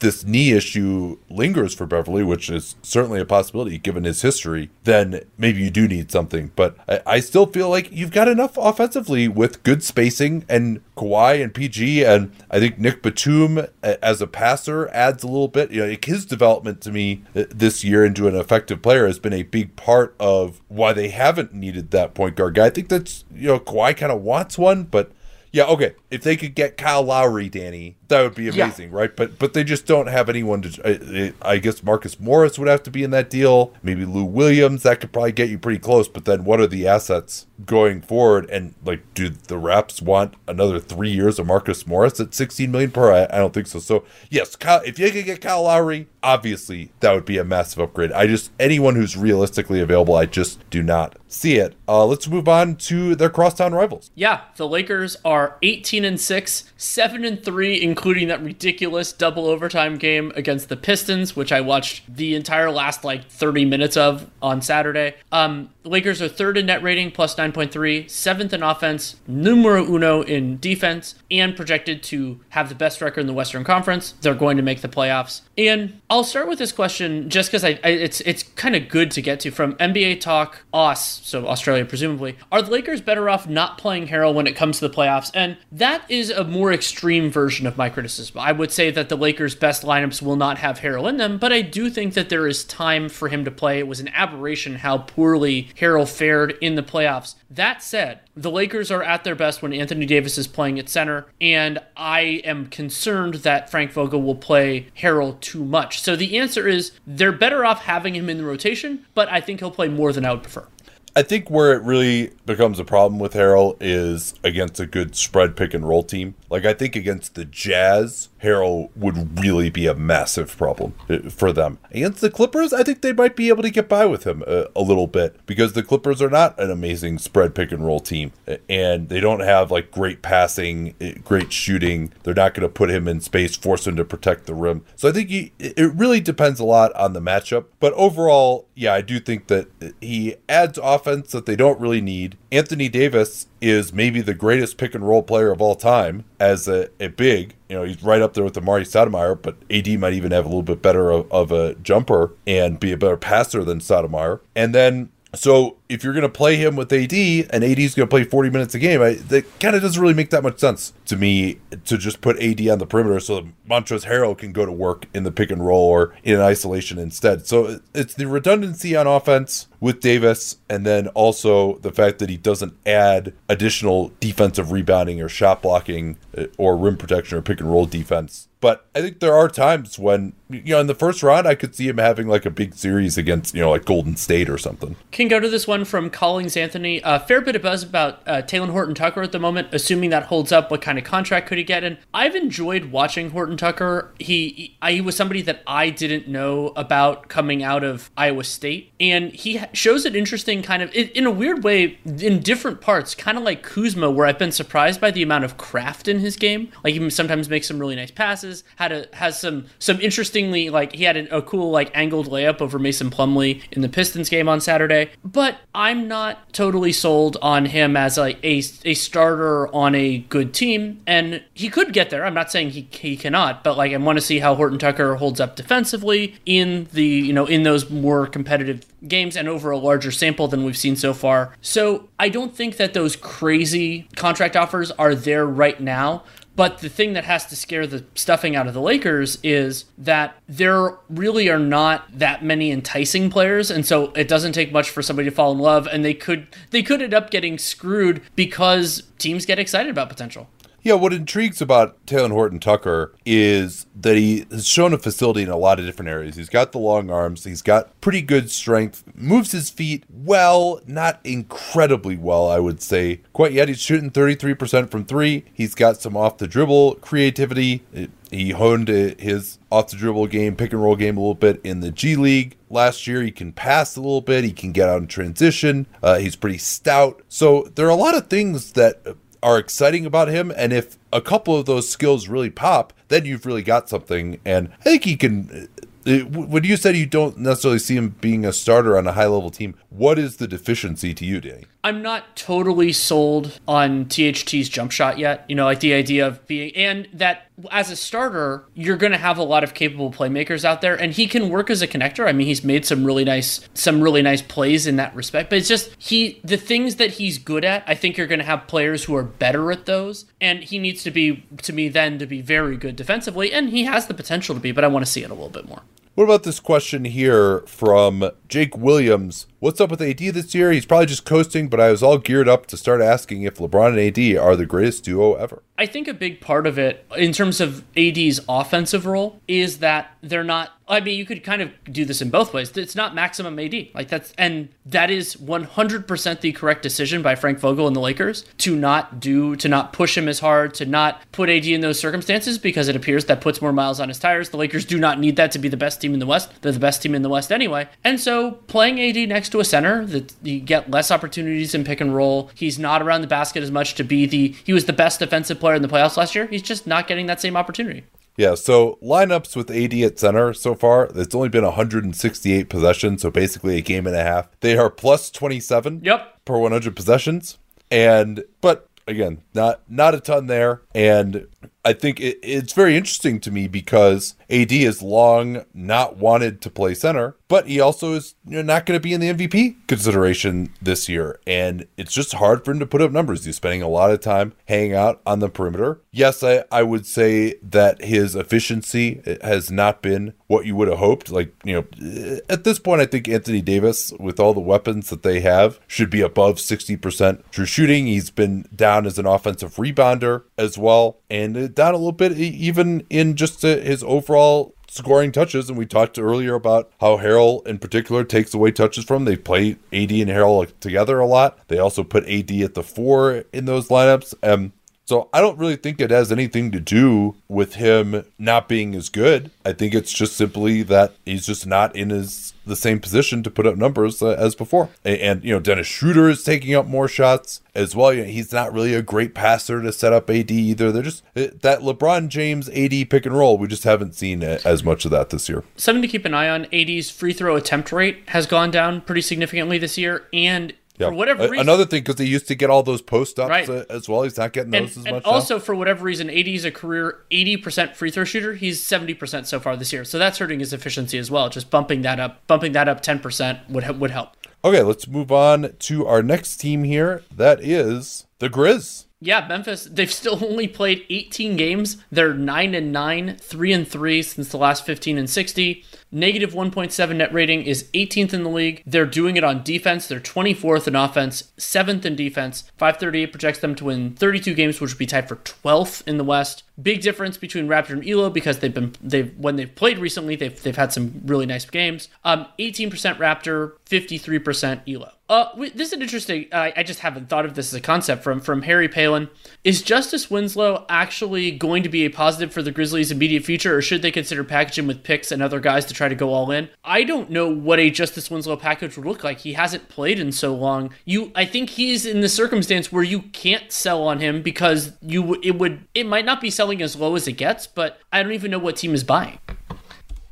this knee issue lingers for Beverley, which is certainly a possibility given his history, then maybe you do need something. But I, I still feel like you've got enough offensively with good spacing and Kawhi and P G, and I think Nick Batum as a passer adds a little bit. You know, his development to me this year into an effective player has been a big part of why they haven't needed that point guard guy. I think that's, you know, Kawhi kind of wants one, but yeah, okay. if they could get Kyle Lowry, Danny, that would be amazing, yeah. right? But but they just don't have anyone to. I, I guess Marcus Morris would have to be in that deal. Maybe Lou Williams. That could probably get you pretty close. But then what are the assets going forward? And, like, do the Raps want another three years of Marcus Morris at sixteen million dollars per? I, I don't think so. So, yes, Kyle, if you could get Kyle Lowry, obviously that would be a massive upgrade. I just, anyone who's realistically available, I just do not see it. Uh, let's move on to their crosstown rivals. Yeah, the Lakers are eighteen and six, seven and three, including that ridiculous double overtime game against the Pistons, which I watched the entire last like thirty minutes of on Saturday. Um, the Lakers are third in net rating, plus nine point three, seventh in offense, numero uno in defense, and projected to have the best record in the Western Conference. They're going to make the playoffs. And I'll start with this question just because I, I it's it's kind of good to get to from N B A Talk, Aus, so Australia presumably. Are the Lakers better off not playing Harrell when it comes to the playoffs? And that is a more extreme version of my criticism. I would say that the Lakers' best lineups will not have Harrell in them, but I do think that there is time for him to play. It was an aberration how poorly Harrell fared in the playoffs. That said, the Lakers are at their best when Anthony Davis is playing at center, and I am concerned that Frank Vogel will play Harrell too much. So the answer is they're better off having him in the rotation, but I think he'll play more than I would prefer. I think where it really becomes a problem with Harrell is against a good spread pick and roll team. Like, I think against the Jazz, Harrell would really be a massive problem for them. Against the Clippers, I think they might be able to get by with him a, a little bit because the Clippers are not an amazing spread pick and roll team, and they don't have like great passing, great shooting. They're not going to put him in space, force him to protect the rim. So I think he, it really depends a lot on the matchup. But overall, yeah, I do think that he adds off that they don't really need. Anthony Davis is maybe the greatest pick and roll player of all time as a, a big. You know, he's right up there with Amari Stoudemire, but A D might even have a little bit better of, of a jumper and be a better passer than Stoudemire. And then, so if you're going to play him with A D and A D is going to play forty minutes a game, I, that kind of doesn't really make that much sense to me to just put A D on the perimeter so that Montrezl Harrell can go to work in the pick and roll or in isolation instead. So it's the redundancy on offense with Davis, and then also the fact that he doesn't add additional defensive rebounding or shot blocking or rim protection or pick and roll defense. But I think there are times when, you know, in the first round, I could see him having like a big series against, you know, like Golden State or something. Can go to this one from Collings Anthony. A fair bit of buzz about uh, Talen Horton-Tucker at the moment. Assuming that holds up, what kind of contract could he get? And I've enjoyed watching Horton-Tucker. He he, I, he was somebody that I didn't know about coming out of Iowa State, and he shows an interesting kind of, in a weird way, in different parts, kind of like Kuzma, where I've been surprised by the amount of craft in his game. Like, he sometimes makes some really nice passes. Had a has some some interestingly, like, he had an, a cool like angled layup over Mason Plumlee in the Pistons game on Saturday, but I'm not totally sold on him as like a, a starter on a good team, and he could get there. I'm not saying he he cannot, but like I want to see how Horton-Tucker holds up defensively in the, you know, in those more competitive games and over a larger sample than we've seen so far. So I don't think that those crazy contract offers are there right now. But the thing that has to scare the stuffing out of the Lakers is that there really are not that many enticing players, and so it doesn't take much for somebody to fall in love, and they could they could end up getting screwed because teams get excited about potential. Yeah, what intrigues about Talen Horton-Tucker is that he has shown a facility in a lot of different areas. He's got the long arms. He's got pretty good strength, moves his feet well, not incredibly well, I would say. Quite yet, he's shooting thirty-three percent from three. He's got some off-the-dribble creativity. It, He honed his off-the-dribble game, pick-and-roll game a little bit in the G League. Last year, he can pass a little bit. He can get out in transition. Uh, he's pretty stout. So there are a lot of things that are exciting about him, and if a couple of those skills really pop, then you've really got something. And I think he can... When you said you don't necessarily see him being a starter on a high-level team, what is the deficiency to you, Danny? I'm not totally sold on T H T's jump shot yet. You know, like the idea of being... And that as a starter, you're going to have a lot of capable playmakers out there, and he can work as a connector. I mean, he's made some really nice some really nice plays in that respect, but it's just he the things that he's good at, I think you're going to have players who are better at those, and he needs to be, to me then, to be very good defensively, and he has the potential to be, but I want to see it a little bit more. What about this question here from Jake Williams? What's up with A D this year? He's probably just coasting, but I was all geared up to start asking if LeBron and A D are the greatest duo ever. I think a big part of it, in terms of A D's offensive role, is that they're not, I mean, you could kind of do this in both ways. It's not maximum A D. Like that's, and that is one hundred percent the correct decision by Frank Vogel and the Lakers to not do, to not push him as hard, to not put A D in those circumstances, because it appears that puts more miles on his tires. The Lakers do not need that to be the best team in the West. They're the best team in the West anyway. And so playing A D next to a center, that you get less opportunities in pick and roll. He's not around the basket as much to be the, he was the best defensive player in the playoffs last year. He's just not getting that same opportunity. Yeah, so lineups with A D at center so far, it's only been one hundred sixty-eight possessions, so basically a game and a half. They are plus twenty-seven yep. per one hundred possessions. And but again, not not a ton there. And I think it, it's very interesting to me because A D has long not wanted to play center, but he also is you know, not going to be in the M V P consideration this year. And it's just hard for him to put up numbers. He's spending a lot of time hanging out on the perimeter. Yes, I, I would say that his efficiency has not been what you would have hoped. Like, you know, at this point, I think Anthony Davis, with all the weapons that they have, should be above sixty percent true shooting. He's been down as an offensive rebounder as well. And it, down a little bit, even in just his overall scoring touches. And we talked earlier about how Harrell in particular takes away touches from. They play A D and Harrell together a lot. They also put A D at the four in those lineups. Um, so I don't really think it has anything to do with him not being as good. I think it's just simply that he's just not in his the same position to put up numbers uh, as before. And, and, you know, Dennis Schroeder is taking up more shots as well. You know, he's not really a great passer to set up A D either. They're just that LeBron James A D pick and roll. We just haven't seen as much of that this year. Something to keep an eye on, A D's free throw attempt rate has gone down pretty significantly this year. And yeah. For whatever reason, another thing, because he used to get all those post-ups right. uh, as well. He's not getting those and, as much. And also, now. For whatever reason, A D is a career eighty percent free throw shooter. He's seventy percent so far this year. So that's hurting his efficiency as well. Just bumping that up, bumping that up ten percent would would help. Okay, let's move on to our next team here. That is the Grizz. Yeah, Memphis, they've still only played eighteen games. They're nine and nine, three and three since the last fifteen and sixty. Negative one point seven net rating is eighteenth in the league. They're doing it on defense. They're twenty-fourth in offense, seventh in defense. five thirty-eight projects them to win thirty-two games, which would be tied for twelfth in the West. Big difference between Raptor and Elo because they've been they've when they've played recently, they've they've had some really nice games. Um, eighteen percent Raptor, fifty-three percent Elo. Uh, we, this is an interesting. Uh, I just haven't thought of this as a concept from from Harry Palin. Is Justice Winslow actually going to be a positive for the Grizzlies' immediate future, or should they consider packaging with picks and other guys to try to go all in? I don't know what a Justice Winslow package would look like. He hasn't played in so long. You, I think he's in the circumstance where you can't sell on him because you it would it might not be selling as low as it gets, but I don't even know what team is buying.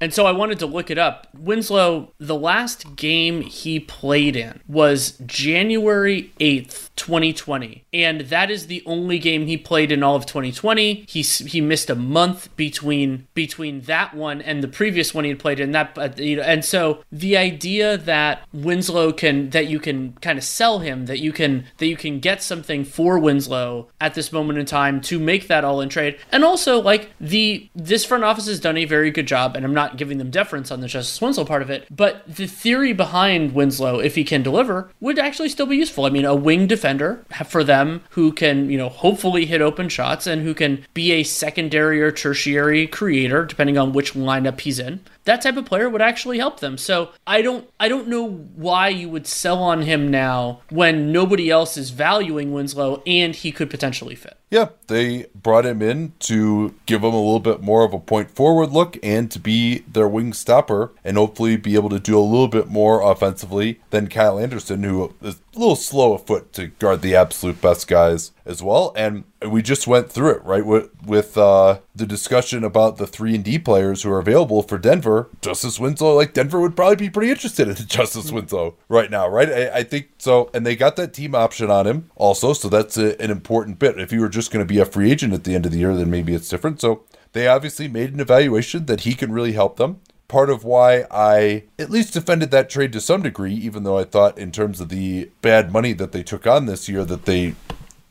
And so I wanted to look it up. Winslow, the last game he played in was January eighth, twenty twenty. And that is the only game he played in all of twenty twenty. He, he missed a month between between that one and the previous one he had played in. That, you know, and so the idea that Winslow can, that you can kind of sell him, that you can that you can get something for Winslow at this moment in time to make that all in trade. And also, like, the this front office has done a very good job, and I'm not giving them deference on the Justice Winslow part of it, but the theory behind Winslow, if he can deliver, would actually still be useful. I mean, a wing defender for them who can, you know, hopefully hit open shots and who can be a secondary or tertiary creator, depending on which lineup he's in. That type of player would actually help them. So I don't I don't know why you would sell on him now when nobody else is valuing Winslow and he could potentially fit. Yeah, they brought him in to give him a little bit more of a point forward look and to be their wing stopper and hopefully be able to do a little bit more offensively than Kyle Anderson, who is a little slow afoot to guard the absolute best guys as well. And we just went through it, right, with, with uh, the discussion about the three and D players who are available for Denver. Justice Winslow, like Denver would probably be pretty interested in Justice Winslow right now, right? I, I think so. And they got that team option on him also, so that's a, an important bit. If you were just going to be a free agent at the end of the year, then maybe it's different. So they obviously made an evaluation that he can really help them. Part of why I at least defended that trade to some degree, even though I thought in terms of the bad money that they took on this year that they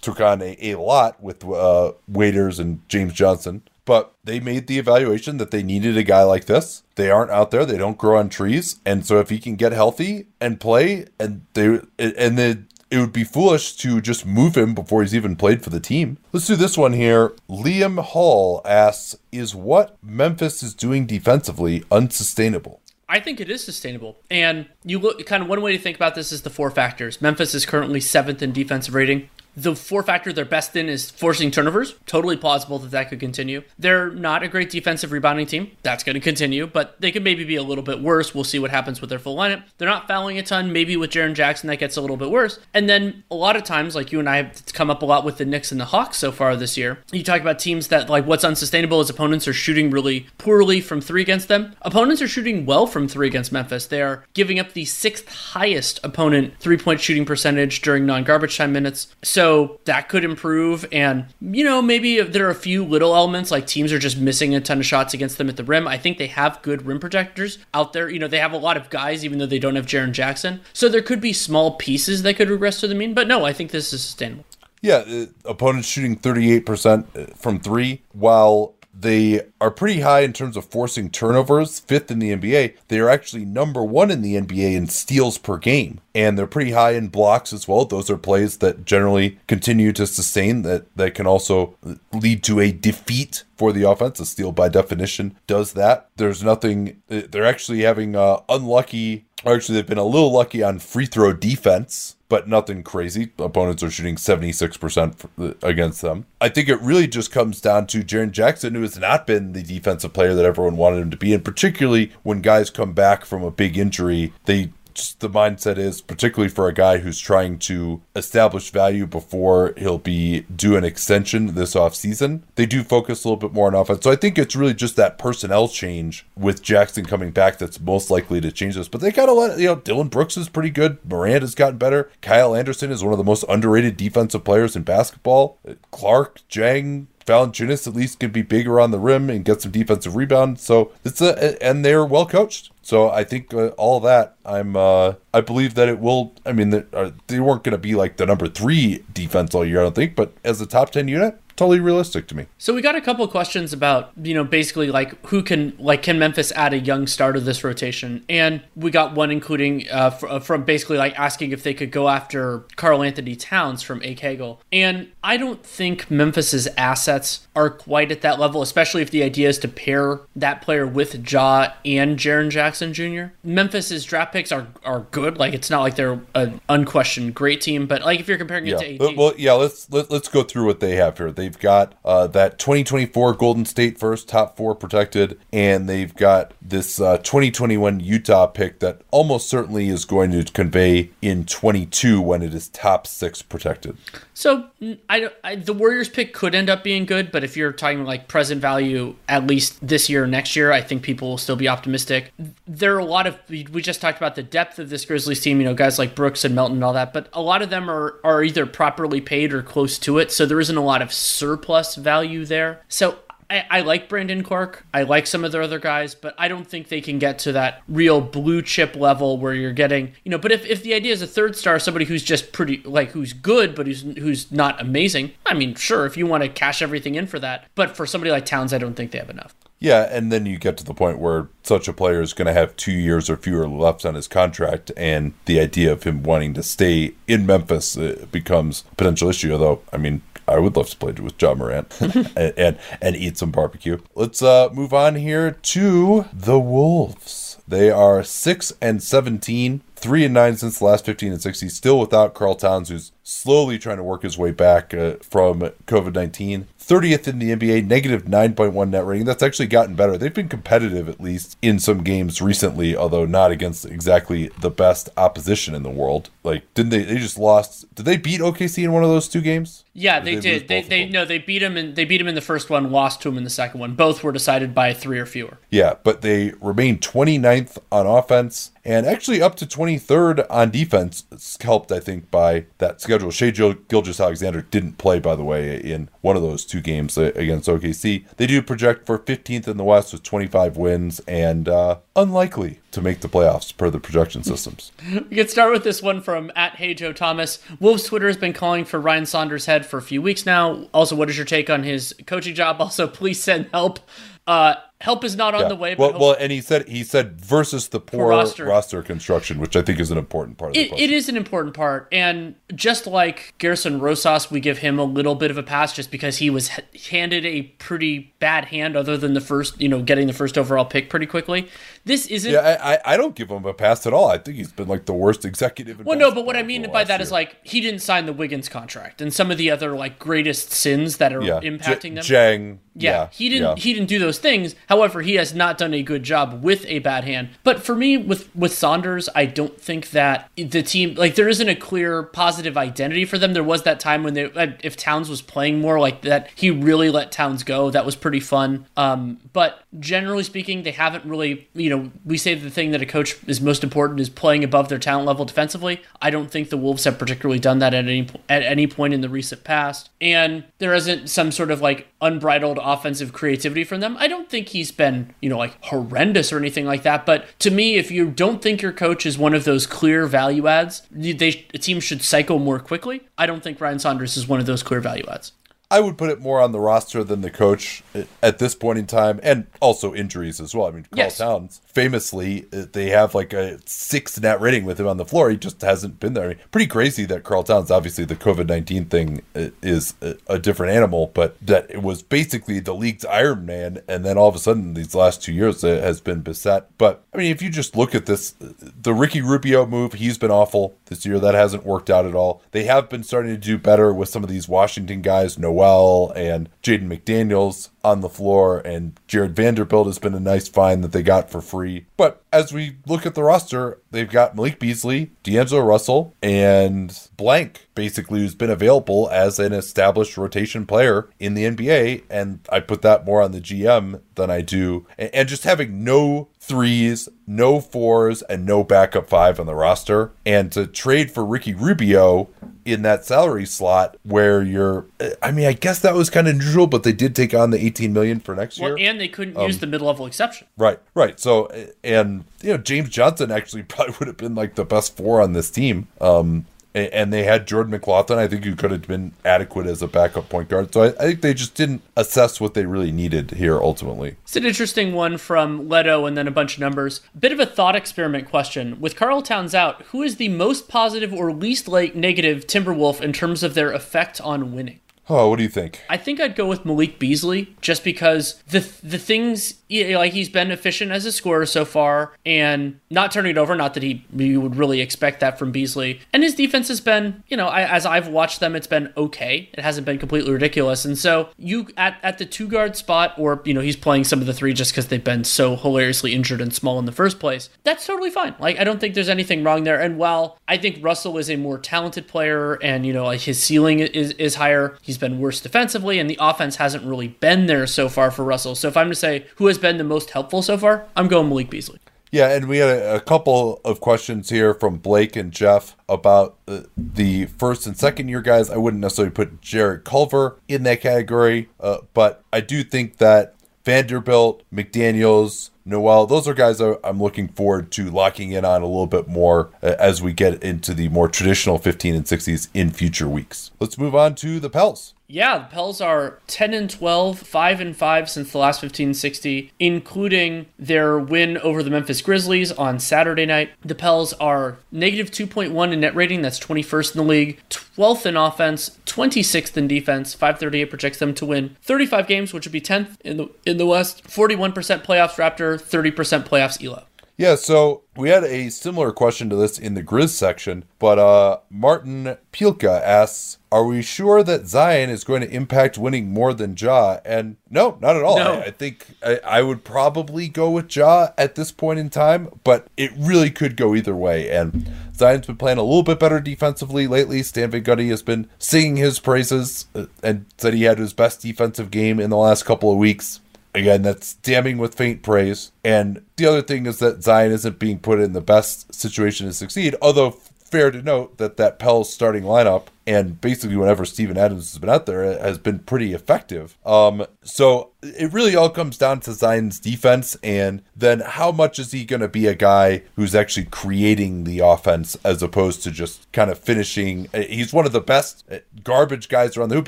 took on a, a lot with uh, Waiters and James Johnson. But they made the evaluation that they needed a guy like this. They aren't out there. They don't grow on trees. And so if he can get healthy and play, and they and the it would be foolish to just move him before he's even played for the team. Let's do this one here. Liam Hall asks, is what Memphis is doing defensively unsustainable? I think it is sustainable. And you look, kind of one way to think about this is the four factors. Memphis is currently seventh in defensive rating. The four factor they're best in is forcing turnovers. Totally plausible that that could continue. They're not a great defensive rebounding team. That's going to continue, but they could maybe be a little bit worse. We'll see what happens with their full lineup. They're not fouling a ton. Maybe with Jaren Jackson, that gets a little bit worse. And then a lot of times, like you and I have come up a lot with the Knicks and the Hawks so far this year, you talk about teams that, like, what's unsustainable is opponents are shooting really poorly from three against them. Opponents are shooting well from three against Memphis. They are giving up the sixth highest opponent three-point shooting percentage during non-garbage time minutes. So So that could improve. And, you know, maybe if there are a few little elements, like teams are just missing a ton of shots against them at the rim. I think they have good rim protectors out there. You know, they have a lot of guys, even though they don't have Jaren Jackson. So there could be small pieces that could regress to the mean. But no, I think this is sustainable. Yeah. Uh, opponents shooting thirty-eight percent from three, while they are pretty high in terms of forcing turnovers, fifth in the N B A. They are actually number one in the N B A in steals per game. And they're pretty high in blocks as well. Those are plays that generally continue to sustain, that, that can also lead to a defeat for the offense. A steal, by definition, does that. There's nothing, they're actually having uh, unlucky, or actually they've been a little lucky on free throw defense, but nothing crazy. Opponents are shooting seventy-six percent against them. I think it really just comes down to Jaren Jackson, who has not been the defensive player that everyone wanted him to be. And particularly when guys come back from a big injury, they just, the mindset is, particularly for a guy who's trying to establish value before he'll be due an extension this offseason, they do focus a little bit more on offense. So I think it's really just that personnel change with Jackson coming back that's most likely to change this. But they got a lot of, you know, Dylan Brooks is pretty good. Miranda's gotten better. Kyle Anderson is one of the most underrated defensive players in basketball. Clark, Jang, Valanciunas at least can be bigger on the rim and get some defensive rebound. So it's a, and they're well coached. So I think uh, all that, I'm uh, I believe that it will. I mean, the, uh, they weren't going to be like the number three defense all year, I don't think, but as a top ten unit, totally realistic to me. So we got a couple of questions about, you know, basically like who can, like, can Memphis add a young star to this rotation? And we got one including uh, f- from basically like asking if they could go after Karl Anthony Towns from Ake Hagel. And I don't think Memphis's assets are quite at that level, especially if the idea is to pair that player with Ja and Jaren Jackson Junior Memphis's draft picks are, are good. Like, it's not like they're an unquestioned great team, but like if you're comparing yeah. it to A D. Well, yeah, let's, let, let's go through what they have here. They They've got uh, that twenty twenty-four Golden State first, top four protected, and they've got this uh, twenty twenty-one Utah pick that almost certainly is going to convey in twenty-two when it is top six protected. So I, I, the Warriors pick could end up being good, but if you're talking like present value, at least this year or next year, I think people will still be optimistic. There are a lot of, we just talked about the depth of this Grizzlies team, you know, guys like Brooks and Melton and all that, but a lot of them are, are either properly paid or close to it, so there isn't a lot of surplus value there. So I, I like Brandon Clark. I like some of their other guys, but I don't think they can get to that real blue chip level where you're getting, you know, but if, if the idea is a third star, somebody who's just pretty, like, who's good, but who's, who's not amazing. I mean, sure, if you want to cash everything in for that, but for somebody like Towns, I don't think they have enough. Yeah, and then you get to the point where such a player is going to have two years or fewer left on his contract, and the idea of him wanting to stay in Memphis uh, becomes a potential issue, although, I mean, I would love to play with Ja Morant and, and and eat some barbecue. Let's uh, move on here to the Wolves. They are six and seventeen, three and nine since the last fifteen and sixty. Still without Karl Towns, who's slowly trying to work his way back uh, from covid nineteen. thirtieth in the N B A, negative nine point one net rating. That's actually gotten better. They've been competitive, at least, in some games recently, although not against exactly the best opposition in the world. Like, didn't they? They just lost. Did they beat O K C in one of those two games? Yeah, they, they did. They, they no, they beat them, and they beat them in the first one, lost to them in the second one. Both were decided by three or fewer. Yeah, but they remain twenty-ninth on offense and actually up to twenty. twenty-third on defense. It's helped, I think, by that schedule. Shai Gilgeous-Alexander didn't play, by the way, in one of those two games against O K C. They do project for fifteenth in the West with twenty-five wins and uh, unlikely to make the playoffs per the projection systems. We can start with this one from at Hey Joe Thomas. Wolves Twitter has been calling for Ryan Saunders' head for a few weeks now. Also, what is your take on his coaching job? Also, please send help. Uh, help is not on yeah. the way. But well, well, and he said he said versus the poor roster. roster construction, which I think is an important part of it, the question. It is an important part. And just like Garrison Rosas, we give him a little bit of a pass just because he was handed a pretty bad hand other than the first, you know, getting the first overall pick pretty quickly. This isn't... Yeah, I, I, I don't give him a pass at all. I think he's been like the worst executive in Well, no, but what I mean by that year. is like he didn't sign the Wiggins contract and some of the other like greatest sins that are yeah. impacting J- them. Jang. Yeah, yeah, he didn't yeah. he didn't do those things. However, he has not done a good job with a bad hand. But for me, with, with Saunders, I don't think that the team, like there isn't a clear positive identity for them. There was that time when they, if Towns was playing more like that, he really let Towns go. That was pretty fun. Um, but generally speaking, they haven't really, you know, we say the thing that a coach is most important is playing above their talent level defensively. I don't think the Wolves have particularly done that at any at any point in the recent past. And there isn't some sort of like unbridled offensive creativity from them. I don't think he's been, you know, like horrendous or anything like that. But to me, if you don't think your coach is one of those clear value adds, they, a team should cycle more quickly. I don't think Ryan Saunders is one of those clear value adds. I would put it more on the roster than the coach at this point in time, and also injuries as well. I mean, Karl yes. Towns, famously, they have like a six net rating with him on the floor. He just hasn't been there. I mean, pretty crazy that Karl Towns, obviously the COVID nineteen thing is a different animal, but that it was basically the league's Iron Man, and then all of a sudden these last two years it has been beset. But, I mean, if you just look at this, the Ricky Rubio move, he's been awful this year. That hasn't worked out at all. They have been starting to do better with some of these Washington guys, Noel and Jaden McDaniels on the floor, and Jared Vanderbilt has been a nice find that they got for free. But as we look at the roster, they've got Malik Beasley, D'Angelo Russell, and Blank, basically, who's been available as an established rotation player in the N B A, and I put that more on the G M than I do. And just having no threes, no fours, and no backup five on the roster, and to trade for Ricky Rubio in that salary slot where you're, I mean, I guess that was kind of unusual, but they did take on the eighteen million dollars for next well, year. And they couldn't um, use the mid-level exception. Right, right. So, and, you know, James Johnson actually probably would have been like the best four on this team. Um, and they had Jordan McLaughlin, I think, who could have been adequate as a backup point guard. So I, I think they just didn't assess what they really needed here ultimately. It's an interesting one from Leto and then a bunch of numbers. Bit of a thought experiment question. With Karl Towns out, who is the most positive or least like negative Timberwolf in terms of their effect on winning? Oh, what do you think? I think I'd go with Malik Beasley just because the the things, you know, like he's been efficient as a scorer so far and not turning it over. Not that he you would really expect that from Beasley. And his defense has been, you know, I, as I've watched them, it's been okay. It hasn't been completely ridiculous. And so you at, at the two guard spot, or, you know, he's playing some of the three just because they've been so hilariously injured and small in the first place. That's totally fine. Like, I don't think there's anything wrong there. And while I think Russell is a more talented player and, you know, like his ceiling is, is higher, he's He's been worse defensively, and the offense hasn't really been there so far for Russell. So if I'm to say who has been the most helpful so far, I'm going Malik Beasley. Yeah, and we had a, a couple of questions here from Blake and Jeff about uh, the first and second year guys. I wouldn't necessarily put Jared Culver in that category, uh, but I do think that Vanderbilt, McDaniels, Noel, those are guys I'm looking forward to locking in on a little bit more as we get into the more traditional fifteen and sixties in future weeks. Let's move on to the Pels. Yeah, the Pels are ten and twelve, five and five since the last fifteen sixty, including their win over the Memphis Grizzlies on Saturday night. The Pels are negative two point one in net rating, that's twenty-first in the league, twelfth in offense, twenty-sixth in defense. five thirty-eight projects them to win thirty-five games, which would be tenth in the in the West, forty-one percent playoffs Raptor, thirty percent playoffs Elo. Yeah, so we had a similar question to this in the Grizz section, but uh, Martin Pielka asks, are we sure that Zion is going to impact winning more than Ja? And no, not at all. No. I, I think I, I would probably go with Ja at this point in time, but it really could go either way. And Zion's been playing a little bit better defensively lately. Stan Van Gundy has been singing his praises and said he had his best defensive game in the last couple of weeks. Again, that's damning with faint praise. And the other thing is that Zion isn't being put in the best situation to succeed, although fair to note that that Pels starting lineup, and basically whenever Steven Adams has been out there, has been pretty effective. Um, so it really all comes down to Zion's defense, and then how much is he going to be a guy who's actually creating the offense as opposed to just kind of finishing. He's one of the best garbage guys around the hoop.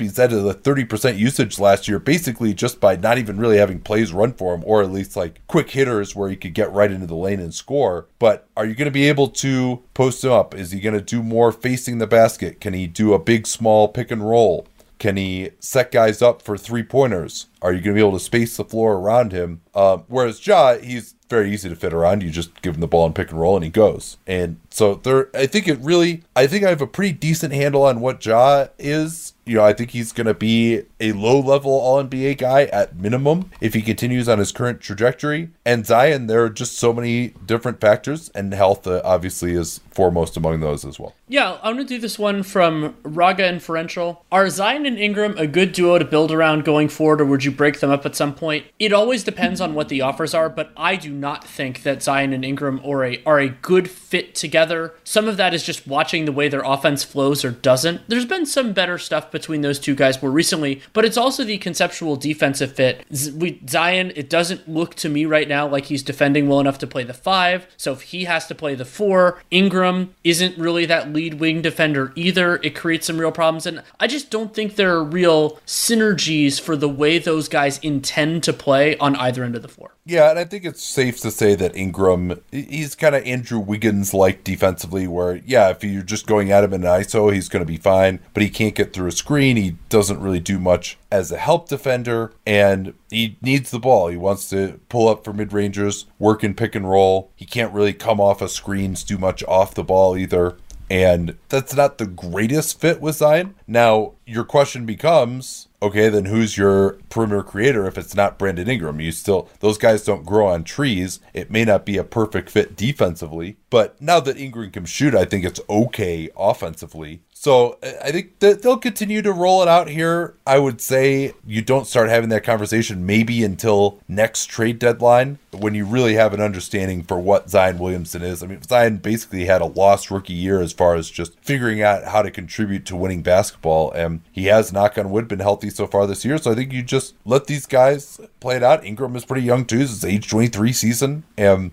He's at a thirty percent usage last year, basically just by not even really having plays run for him, or at least like quick hitters where he could get right into the lane and score. But are you going to be able to post him up? Is he going to do more facing the basket? Can he do a big, small pick and roll? Can he set guys up for three-pointers? Are you going to be able to space the floor around him? Uh, whereas Ja, he's very easy to fit around. You just give him the ball and pick and roll, and he goes. And so there, I think it really, I think I have a pretty decent handle on what Ja is. You know, I think he's going to be a low-level All N B A guy at minimum if he continues on his current trajectory. And Zion, there are just so many different factors, and health uh, obviously is foremost among those as well. Yeah, I'm going to do this one from Raga Inferential. Are Zion and Ingram a good duo to build around going forward, or would you break them up at some point? It always depends on what the offers are, but I do not think that Zion and Ingram are a, are a good fit together. Some of that is just watching the way their offense flows or doesn't. There's been some better stuff between those two guys more recently, but it's also the conceptual defensive fit. Z- we, Zion, it doesn't look to me right now like he's defending well enough to play the five, so if he has to play the four, Ingram isn't really that lead wing defender either. It creates some real problems, and I just don't think there are real synergies for the way those guys intend to play on either end of the floor. Yeah, and I think it's safe to say that Ingram, he's kind of Andrew Wiggins-like defensively, where, yeah, if you're just going at him in an I S O, he's going to be fine, but he can't get through a screen. He doesn't really do much as a help defender, and he needs the ball. He wants to pull up for mid-rangers, work in pick and roll. He can't really come off of screens too much off the ball either. And that's not the greatest fit with Zion. Now, your question becomes, okay, then who's your perimeter creator if it's not Brandon Ingram? You still, those guys don't grow on trees. It may not be a perfect fit defensively, but now that Ingram can shoot, I think it's okay offensively. So I think that they'll continue to roll it out here. I would say you don't start having that conversation maybe until next trade deadline, when you really have an understanding for what Zion Williamson is. I mean, Zion basically had a lost rookie year as far as just figuring out how to contribute to winning basketball. And he has, knock on wood, been healthy so far this year. So I think you just let these guys play it out. Ingram is pretty young too. This is age twenty-three season. And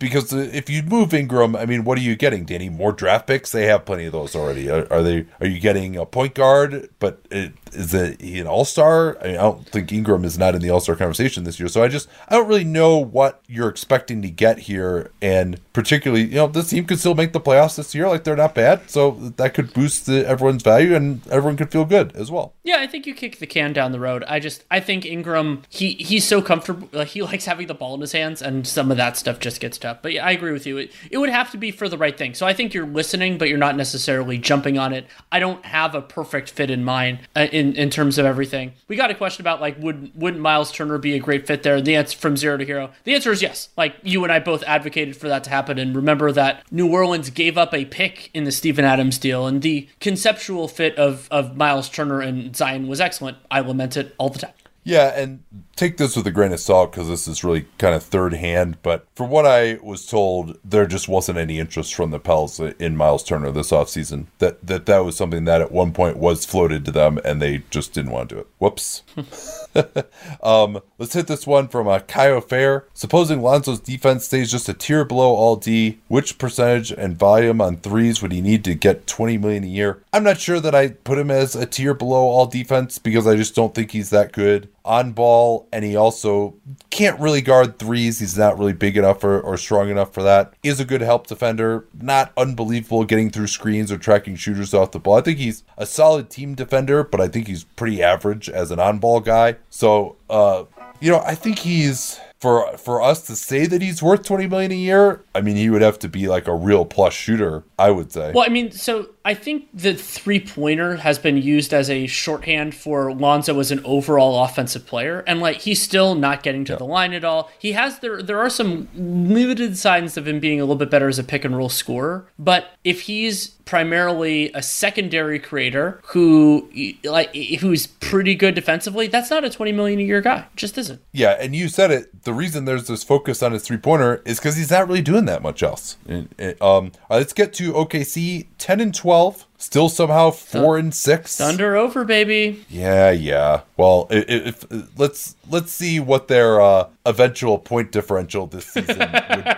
because if you move Ingram, I mean, what are you getting, Danny? More draft picks? They have plenty of those already. Are they? Are you getting a point guard? But it, is it, he an all-star? I mean, I don't think Ingram is not in the all-star conversation this year. So I just I don't really know what you're expecting to get here. And particularly, you know, this team could still make the playoffs this year. Like, they're not bad. So that could boost the, everyone's value, and everyone could feel good as well. Yeah, I think you kick the can down the road. I just I think Ingram, he he's so comfortable. Like, he likes having the ball in his hands, and some of that stuff just gets tough. But yeah, I agree with you. It, it would have to be for the right thing. So I think you're listening, but you're not necessarily jumping jumping on it. I don't have a perfect fit in mind uh, in, in terms of everything. We got a question about, like, would, would Miles Turner be a great fit there? The answer, from zero to hero, the answer is yes. Like, you and I both advocated for that to happen. And remember that New Orleans gave up a pick in the Steven Adams deal, and the conceptual fit of, of Miles Turner and Zion was excellent. I lament it all the time. Yeah, and take this with a grain of salt, because this is really kind of third hand, but from what I was told, there just wasn't any interest from the Pels in Miles Turner this offseason. That, that that was something that at one point was floated to them, and they just didn't want to do it. Whoops. um, let's hit this one from uh, Kyle Fair. Supposing Lonzo's defense stays just a tier below all D, which percentage and volume on threes would he need to get twenty million dollars a year? I'm not sure that I put him as a tier below all defense, because I just don't think he's that good on ball, and he also can't really guard threes. He's not really big enough or, or strong enough for that. Is a good help defender, not unbelievable getting through screens or tracking shooters off the ball. I think he's a solid team defender, but I think he's pretty average as an on-ball guy. So, uh, you know, I think he's... For for us to say that he's worth twenty million dollars a year, I mean, he would have to be like a real plus shooter, I would say. Well, I mean, so I think the three-pointer has been used as a shorthand for Lonzo as an overall offensive player, and like he's still not getting to yeah. the line at all. He has there there are some limited signs of him being a little bit better as a pick and roll scorer, but if he's primarily a secondary creator who like who's pretty good defensively, that's not a twenty million a year guy. It just isn't. Yeah, and you said it. The reason there's this focus on his three-pointer is because he's not really doing that much else. And, and, um, right, let's get to O K C. ten and twelve, still somehow four and six. Thunder over, baby. Yeah, yeah. Well, if, if let's let's see what their uh, eventual point differential this season would.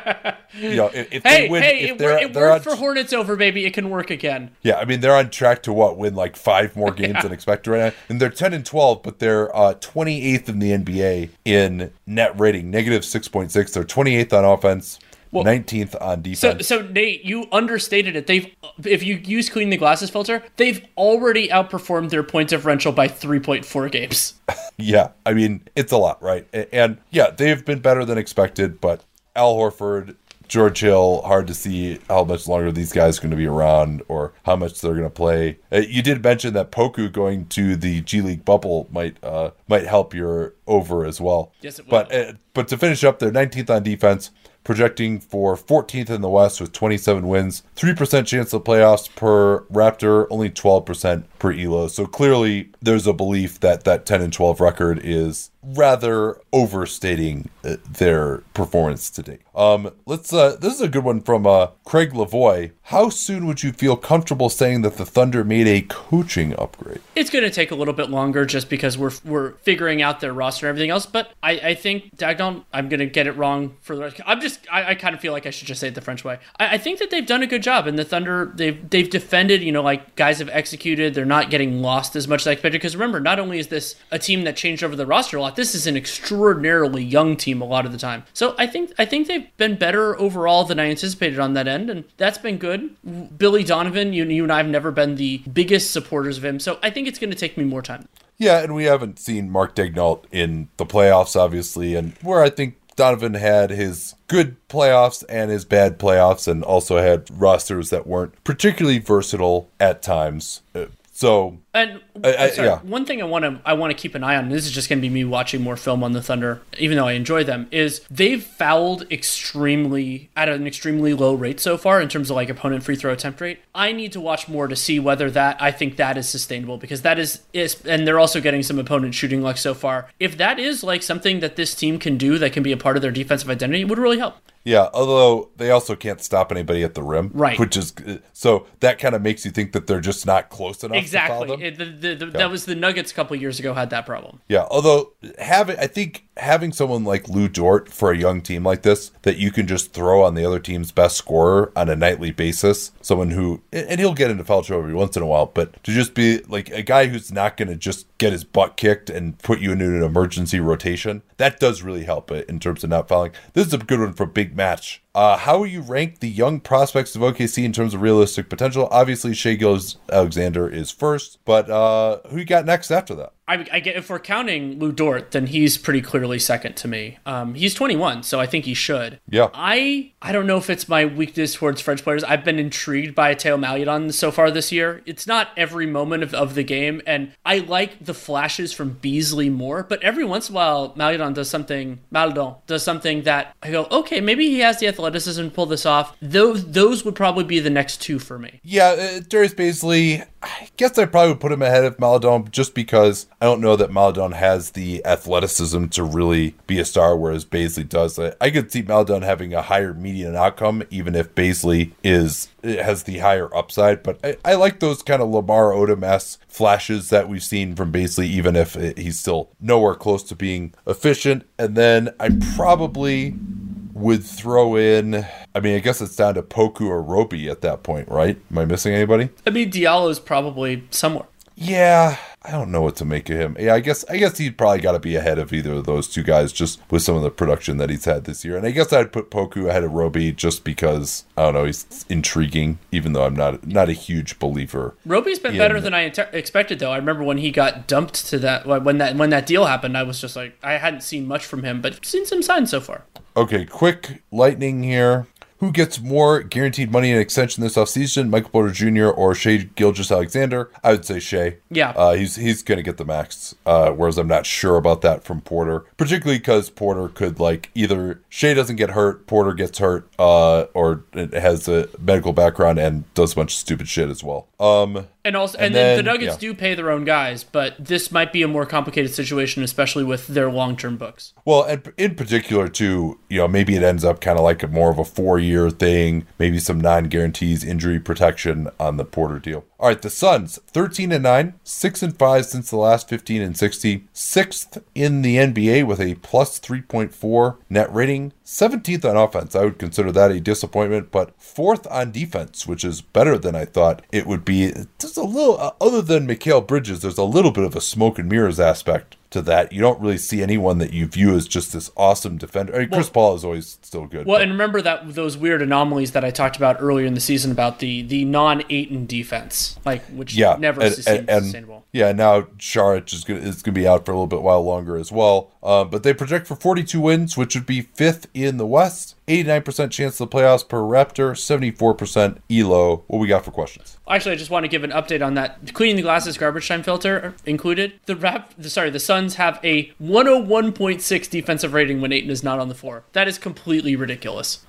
You know, if, if hey, they win, hey, if they're, it, it they're worked on, for Hornets over, baby. It can work again. Yeah, I mean they're on track to what win like five more games yeah. than expected right now, and they're ten and twelve, but they're uh, twenty-eighth in the N B A in net rating, negative six point six. They're twenty-eighth on offense. Well, nineteenth on defense. So, so Nate, you understated it. They've, if you use clean the glasses filter, they've already outperformed their point differential by three point four games. Yeah, I mean it's a lot, right? And, and yeah, they've been better than expected. But Al Horford, George Hill, hard to see how much longer these guys are going to be around or how much they're going to play. You did mention that Poku going to the G League bubble might uh, might help your over as well. Yes, it will. But uh, but to finish up, they're nineteenth on defense, projecting for fourteenth in the West with twenty-seven wins, three percent chance of playoffs per Raptor, only twelve percent per Elo. So clearly there's a belief that that ten and twelve record is rather overstating their performance today. Um, let's. Uh, this is a good one from uh, Craig Lavoie. How soon would you feel comfortable saying that the Thunder made a coaching upgrade? It's going to take a little bit longer just because we're we're figuring out their roster and everything else. But I, I think, Dagon, I'm going to get it wrong for the rest. I'm just. I, I kind of feel like I should just say it the French way. I, I think that they've done a good job, and the Thunder they've they've defended. You know, like guys have executed. They're not getting lost as much as I expected. Because remember, not only is this a team that changed over the roster a lot, this is an extraordinarily young team a lot of the time. So I think I think they've been better overall than I anticipated on that end, and that's been good. Billy Donovan, you, you and I have never been the biggest supporters of him, so I think it's going to take me more time. Yeah, and we haven't seen Mark Daignault in the playoffs, obviously, and where I think Donovan had his good playoffs and his bad playoffs and also had rosters that weren't particularly versatile at times. So, and I, sorry, yeah. one thing I want to I want to keep an eye on, and this is just going to be me watching more film on the Thunder, even though I enjoy them, is they've fouled extremely at an extremely low rate so far in terms of like opponent free throw attempt rate. I need to watch more to see whether that I think that is sustainable, because that is is and they're also getting some opponent shooting luck so far. If that is like something that this team can do that can be a part of their defensive identity, it would really help. Yeah, although they also can't stop anybody at the rim, right? Which is so that kind of makes you think that they're just not close enough. Exactly, to follow them. It, the, the, the, yeah. That was the Nuggets a couple of years ago had that problem. Yeah, although having I think having someone like Lou Dort for a young team like this that you can just throw on the other team's best scorer on a nightly basis, someone who and he'll get into foul trouble every once in a while, but to just be like a guy who's not going to just get his butt kicked and put you into an emergency rotation, that does really help it in terms of not fouling. This is a good one for Big Match. Uh, how you rank the young prospects of O K C in terms of realistic potential? Obviously, Shai Gilgeous-Alexander is first, but uh, who you got next after that? I, I get if we're counting Lou Dort, then he's pretty clearly second to me. Um, he's twenty-one, so I think he should. Yeah. I I don't know if it's my weakness towards French players. I've been intrigued by Théo Maledon so far this year. It's not every moment of, of the game, and I like the flashes from Beasley more, but every once in a while, Maledon does something, Maledon does something that I go, okay, maybe he has the athleticism to pull this off. Those, those would probably be the next two for me. Yeah, uh, Darius Beasley, I guess I probably would put him ahead of Maledon just because I don't know that Maledon has the athleticism to really be a star, whereas Beasley does. I, I could see Maledon having a higher median outcome, even if Beasley is has the higher upside. But I, I like those kind of Lamar Odom-esque flashes that we've seen from Beasley, even if it, he's still nowhere close to being efficient. And then I probably would throw in, I mean, I guess it's down to Poku or Roby at that point, right? Am I missing anybody? I mean, Diallo's probably somewhere. Yeah, I don't know what to make of him. Yeah, I guess I guess he'd probably got to be ahead of either of those two guys just with some of the production that he's had this year. And I guess I'd put Poku ahead of Roby just because, I don't know, he's intriguing, even though I'm not not a huge believer. Roby's been in... better than I inter- expected, though. I remember when he got dumped to that when that when that deal happened, I was just like, I hadn't seen much from him, but seen some signs so far. Okay, quick lightning here. Who gets more guaranteed money and extension this offseason, Michael Porter Junior or Shai Gilgeous-Alexander? I would say Shai. Yeah. Uh, he's he's going to get the max, uh, whereas I'm not sure about that from Porter, particularly because Porter could, like, either Shai doesn't get hurt, Porter gets hurt, uh, or has a medical background and does a bunch of stupid shit as well. Um, and also, and, and then, then the Nuggets yeah. do pay their own guys, but this might be a more complicated situation, especially with their long-term books. Well, and in particular, too, you know, maybe it ends up kind of like a more of a four-year thing, maybe some non-guarantees, injury protection on the Porter deal. All right, the Suns, thirteen and nine, six and five since the last fifteen and sixty, sixth in the N B A with a plus three point four net rating, seventeenth on offense. I would consider that a disappointment, but fourth on defense, which is better than I thought it would be. Just a little, uh, other than Mikal Bridges, there's a little bit of a smoke and mirrors aspect to that. You don't really see anyone that you view as just this awesome defender. I mean, well, Chris Paul is always still good. Well, but. And remember that those weird anomalies that I talked about earlier in the season about the the non-Ayton defense, like which yeah, never and, seems and, and, sustainable. Yeah, now Šarić is going to be out for a little bit while longer as well. Uh, but they project for forty-two wins, which would be fifth in the West. eighty-nine percent chance of the playoffs per Raptor, seventy-four percent Elo. What we got for questions? Actually, I just want to give an update on that. Cleaning the glasses garbage time filter included. The rap, the, sorry, the Suns have a one oh one point six defensive rating when Ayton is not on the floor. That is completely ridiculous.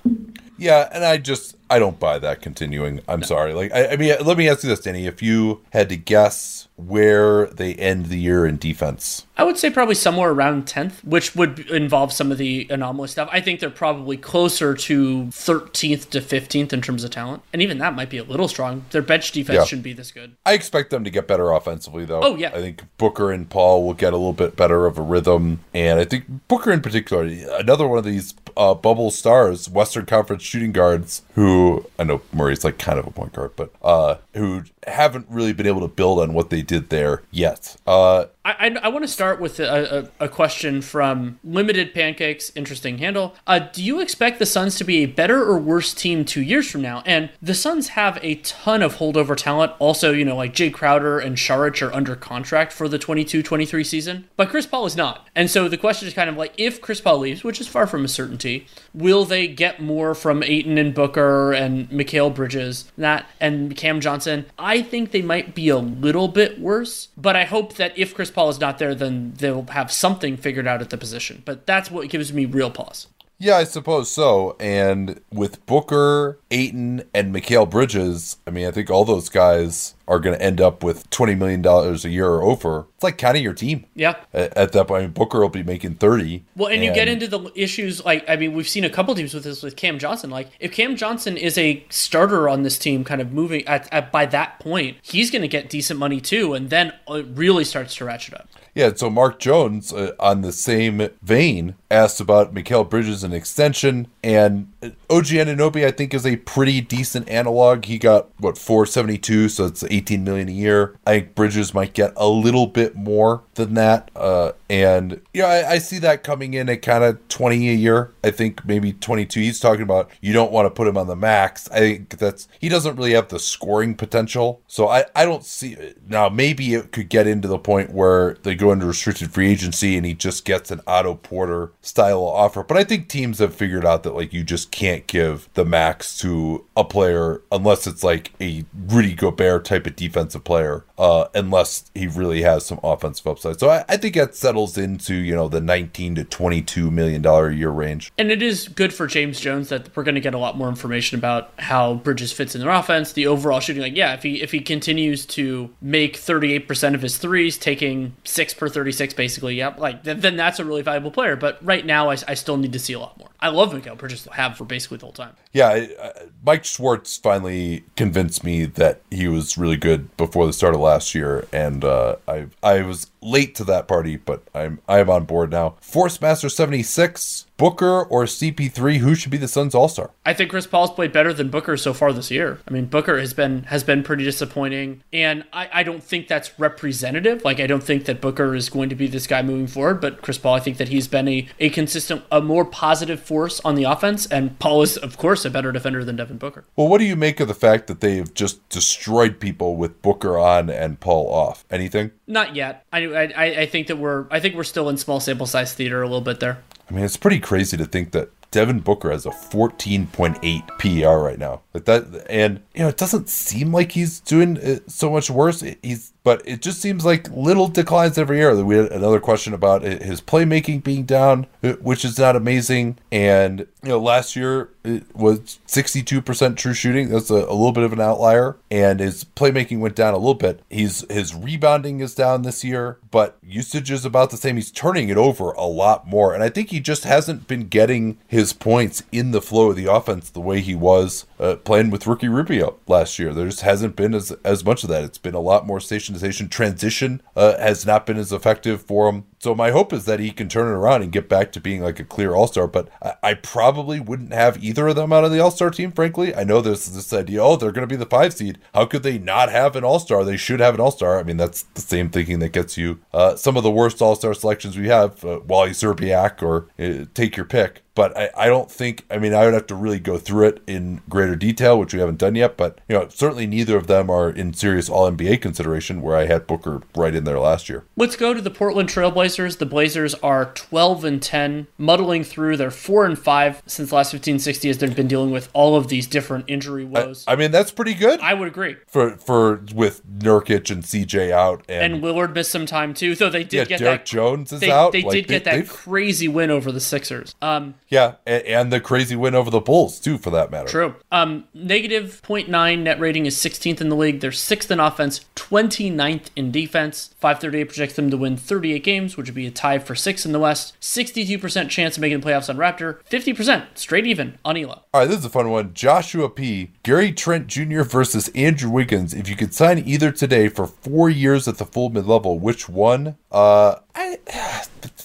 Yeah, and I just, I don't buy that continuing. I'm no. sorry. Like, I, I mean, let me ask you this, Danny. If you had to guess where they end the year in defense, I would say probably somewhere around tenth, which would involve some of the anomalous stuff. I think they're probably closer to thirteenth to fifteenth in terms of talent. And even that might be a little strong. Their bench defense yeah. shouldn't be this good. I expect them to get better offensively, though. Oh, yeah. I think Booker and Paul will get a little bit better of a rhythm. And I think Booker in particular, another one of these uh, bubble stars, Western Conference shooting guards, who I know Murray's like kind of a point guard, but uh, who haven't really been able to build on what they did there yet. Uh, I, I, I want to start with a, a, a question from Limited Pancakes, interesting handle. Uh, do you expect the Suns to be a better or worse team two years from now? And the Suns have a ton of holdover talent. Also, you know, like Jay Crowder and Šarić are under contract for the twenty-two twenty-three season, but Chris Paul is not. And so the question is kind of like, if Chris Paul leaves, which is far from a certainty, will they get more from Ayton and Booker and Mikal Bridges that and Cam Johnson? I think they might be a little bit worse, but I hope that if Chris Paul is not there, then they'll have something figured out at the position. But that's what gives me real pause. Yeah, I suppose so. And with Booker, Ayton, and Mikal Bridges, I mean, I think all those guys are going to end up with twenty million dollars a year or over. It's like kind of your team. Yeah. At, at that point, I mean, Booker will be making thirty. Well, and, and you get into the issues, like, I mean, we've seen a couple teams with this with Cam Johnson. Like, if Cam Johnson is a starter on this team kind of moving at, at by that point, he's going to get decent money too, and then it really starts to ratchet up. Yeah, so Mark Jones, uh, on the same vein, asked about Mikal Bridges and extension, and O G Anunoby, I think, is a pretty decent analog. He got, what, four seventy-two, so it's eighteen million dollars a year. I think Bridges might get a little bit more than that, uh, and, you know, I, I see that coming in at kind of twenty a year. I think maybe twenty-two. He's talking about you don't want to put him on the max. I think that's, he doesn't really have the scoring potential, so I, I don't see it. Now, maybe it could get into the point where they go under restricted free agency and he just gets an Otto Porter style offer, but I think teams have figured out that, like, you just can't give the max to a player unless it's like a Rudy Gobert type of defensive player, uh, unless he really has some offensive upside. So I, I think that settles into, you know, the nineteen to twenty-two million dollars a year range. And it is good for James Jones that we're going to get a lot more information about how Bridges fits in their offense, the overall shooting. Like, yeah, if he if he continues to make thirty-eight percent of his threes, taking six per thirty-six basically, yep, like th- then that's a really valuable player. But right now, I, I still need to see a lot more. I love Mikal Bridges, have for basically the whole time. Yeah, I, I, Mike Schwartz finally convinced me that he was really good before the start of last year, and uh, I I was late to that party, but I'm I'm on board now. Force Master seventy-six, Booker or C P three, who should be the Suns all-star? I think Chris Paul's played better than Booker so far this year. I mean, Booker has been has been pretty disappointing, and I, I don't think that's representative. Like, I don't think that Booker is going to be this guy moving forward, but Chris Paul, I think that he's been a, a consistent, a more positive force on the offense, and Paul is, of course, a better defender than Devin Booker. Well, what do you make of the fact that they've just destroyed people with Booker on and Paul off? Anything? Not yet. I, I, I think that we're, I think we're still in small sample size theater a little bit there. I mean, it's pretty crazy to think that Devin Booker has a fourteen point eight P E R right now. Like that, and you know, it doesn't seem like he's doing so much worse. He's, but it just seems like little declines every year. We had another question about his playmaking being down, which is not amazing. And you know, last year it was sixty-two percent true shooting. That's a, a little bit of an outlier. And his playmaking went down a little bit. He's his rebounding is down this year, but usage is about the same. He's turning it over a lot more, and I think he just hasn't been getting his points in the flow of the offense the way he was uh, playing with Ricky Rubio last year. There just hasn't been as as much of that. It's been a lot more station. Transition uh, has not been as effective for him. So my hope is that he can turn it around and get back to being like a clear all-star, but I, I probably wouldn't have either of them out of the all-star team, frankly. I know there's this idea, oh, they're going to be the five seed. How could they not have an all-star? They should have an all-star. I mean, that's the same thinking that gets you uh, some of the worst all-star selections we have, uh, Wally Szczerbiak or uh, take your pick. But I, I don't think, I mean, I would have to really go through it in greater detail, which we haven't done yet. But, you know, certainly neither of them are in serious All N B A consideration, where I had Booker right in there last year. Let's go to the Portland Trail Blazers. The Blazers are twelve and ten, muddling through. They're four and five since last fifteen sixty as they've been dealing with all of these different injury woes. I, I mean, that's pretty good. I would agree. For, for with Nurkic and C J out. And, and Lillard missed some time, too, though they did yeah, get Derek that. Jones is they, out. They, they like, did get they, that crazy win over the Sixers. Um... Yeah, and the crazy win over the Bulls, too, for that matter. True. Um, negative point nine net rating is sixteenth in the league. They're sixth in offense, twenty-ninth in defense. five thirty-eight projects them to win thirty-eight games, which would be a tie for sixth in the West. sixty-two percent chance of making the playoffs on Raptor. fifty percent, straight even, on Elo. All right, this is a fun one. Joshua P. Gary Trent Junior versus Andrew Wiggins. If you could sign either today for four years at the full mid-level, which one? Uh, I...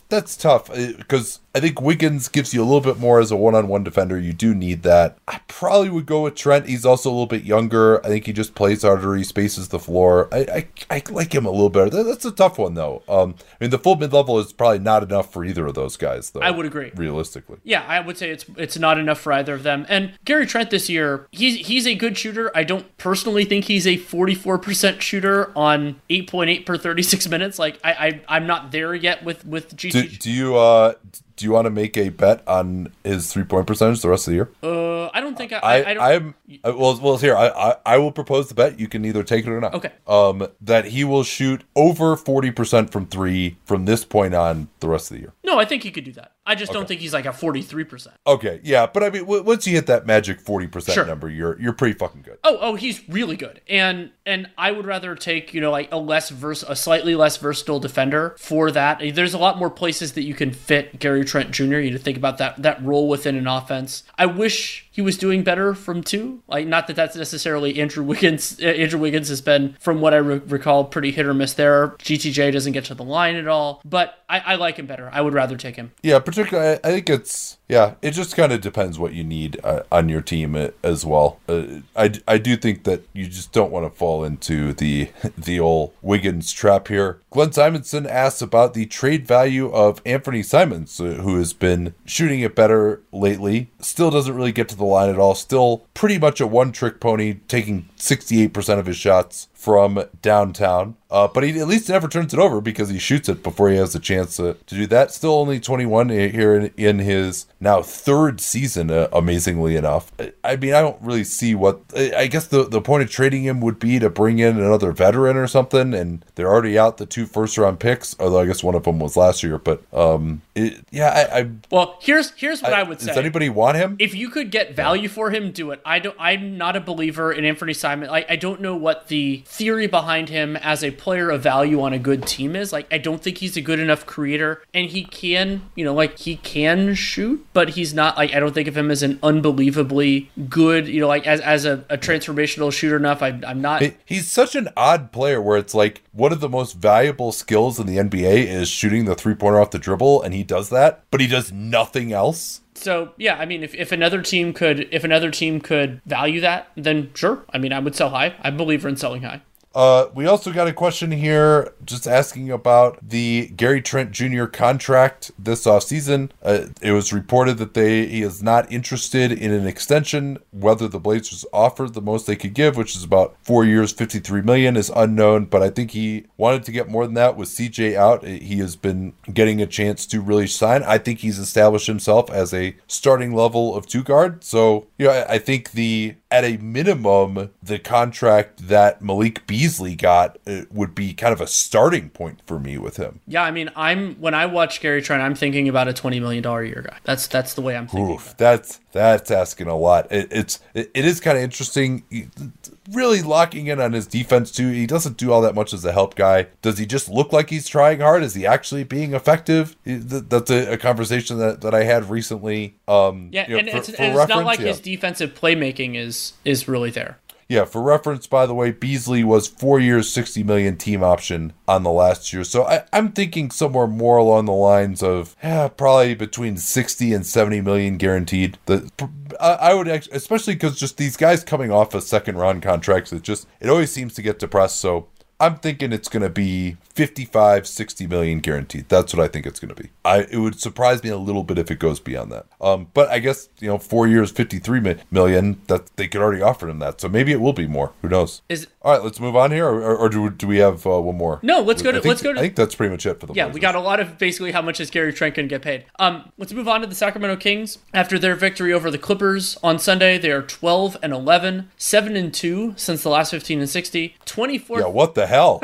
That's tough, because I think Wiggins gives you a little bit more as a one-on-one defender. You do need that. I probably would go with Trent. He's also a little bit younger. I think he just plays harder. He spaces the floor. I I, I like him a little better. That's a tough one, though. Um, I mean, the full mid-level is probably not enough for either of those guys, though. I would agree. Realistically. Yeah, I would say it's it's not enough for either of them. And Gary Trent this year, he's, he's a good shooter. I don't personally think he's a forty-four percent shooter on eight point eight per thirty-six minutes. Like, I, I, I'm not there yet with, with G T. Do, do you uh do you want to make a bet on his three point percentage the rest of the year? Uh, I don't think I. I, I, I don't, I'm I, well. Well, here I, I I will propose the bet. You can either take it or not. Okay. Um, that he will shoot over forty percent from three from this point on the rest of the year. No, I think he could do that. I just okay. don't think he's like a forty-three percent. Okay, yeah, but I mean, w- once you hit that magic forty percent sure. number, you're you're pretty fucking good. Oh, oh, he's really good, and and I would rather take you know like a less vers- a slightly less versatile defender for that. There's a lot more places that you can fit Gary Trent Junior You need to think about that that role within an offense. I wish he was doing better from two. Like, not that that's necessarily Andrew Wiggins. Uh, Andrew Wiggins has been, from what I re- recall, pretty hit or miss there. G T J doesn't get to the line at all, but I, I like him better. I would rather take him. Yeah, particularly, I, I think it's, yeah, it just kind of depends what you need uh, on your team uh, as well. Uh, I, I do think that you just don't want to fall into the, the old Wiggins trap here. Glenn Simonson asks about the trade value of Anthony Simons, uh, who has been shooting it better lately. Still doesn't really get to the the line at all, still pretty much a one-trick pony, taking sixty-eight percent of his shots from downtown. Uh, but he at least never turns it over because he shoots it before he has the chance to, to do that. Still only twenty-one here in, in his now third season, uh, amazingly enough. I, I mean, I don't really see what... I, I guess the, the point of trading him would be to bring in another veteran or something, and they're already out the two first-round picks, although I guess one of them was last year. But, um, it, yeah, I, I... Well, here's here's what I, I would say. Does anybody want him? If you could get value for him, do it. I don't, I'm not a believer in Anthony Simon. I, I don't know what the theory behind him as a player of value on a good team is. Like, I don't think he's a good enough creator, and he can, you know, like, he can shoot, but he's not, like, I don't think of him as an unbelievably good, you know, like, as, as a, a transformational shooter enough. I, I'm not. He's such an odd player where it's like, one of the most valuable skills in the N B A is shooting the three-pointer off the dribble, and he does that, but he does nothing else. So, yeah, I mean, if, if another team could, if another team could value that, then sure. I mean, I would sell high. I'm a believer in selling high. Uh, we also got a question here just asking about the Gary Trent Junior contract this offseason. Uh, it was reported that they he is not interested in an extension. Whether the Blazers offered the most they could give, which is about four years, fifty-three million dollars, is unknown. But I think he wanted to get more than that with C J out. He has been getting a chance to really sign. I think he's established himself as a starting level of two guard. So, you know, I, I think the... at a minimum, the contract that Malik Beasley got would be kind of a starting point for me with him. Yeah, I mean, I'm when I watch Gary Trent, I'm thinking about a twenty million dollars a year guy. That's that's the way I'm thinking. Oof, about that's that's asking a lot. It, it's it, it is kind of interesting. Really locking in on his defense too. He doesn't do all that much as a help guy. Does he just look like he's trying hard? Is he actually being effective? That's a, a conversation that, that I had recently. Um, yeah, you know, and for, it's, for and it's not like yeah. his defensive playmaking is. is really there. Yeah, for reference, by the way, Beasley was four years, sixty million team option on the last year. So I, I'm thinking somewhere more along the lines of eh, probably between sixty and seventy million guaranteed. The I, I would actually, especially because just these guys coming off of second round contracts, it just it always seems to get depressed. So I'm thinking it's going to be fifty-five, sixty million guaranteed. That's what I think it's going to be. I it would surprise me a little bit if it goes beyond that. Um, but I guess, you know, four years, fifty-three million, that they could already offer him that. So maybe it will be more. Who knows? Is All right, let's move on here. Or, or, or do, do we have uh, one more? No, let's go to, think, let's go to, I think that's pretty much it for the Blazers. Yeah, we got a lot of basically how much is Gary Trent going to get paid. Um, let's move on to the Sacramento Kings. After their victory over the Clippers on Sunday, they are twelve and eleven, seven and two since the last fifteen and sixty, twenty-four. Yeah, what the hell?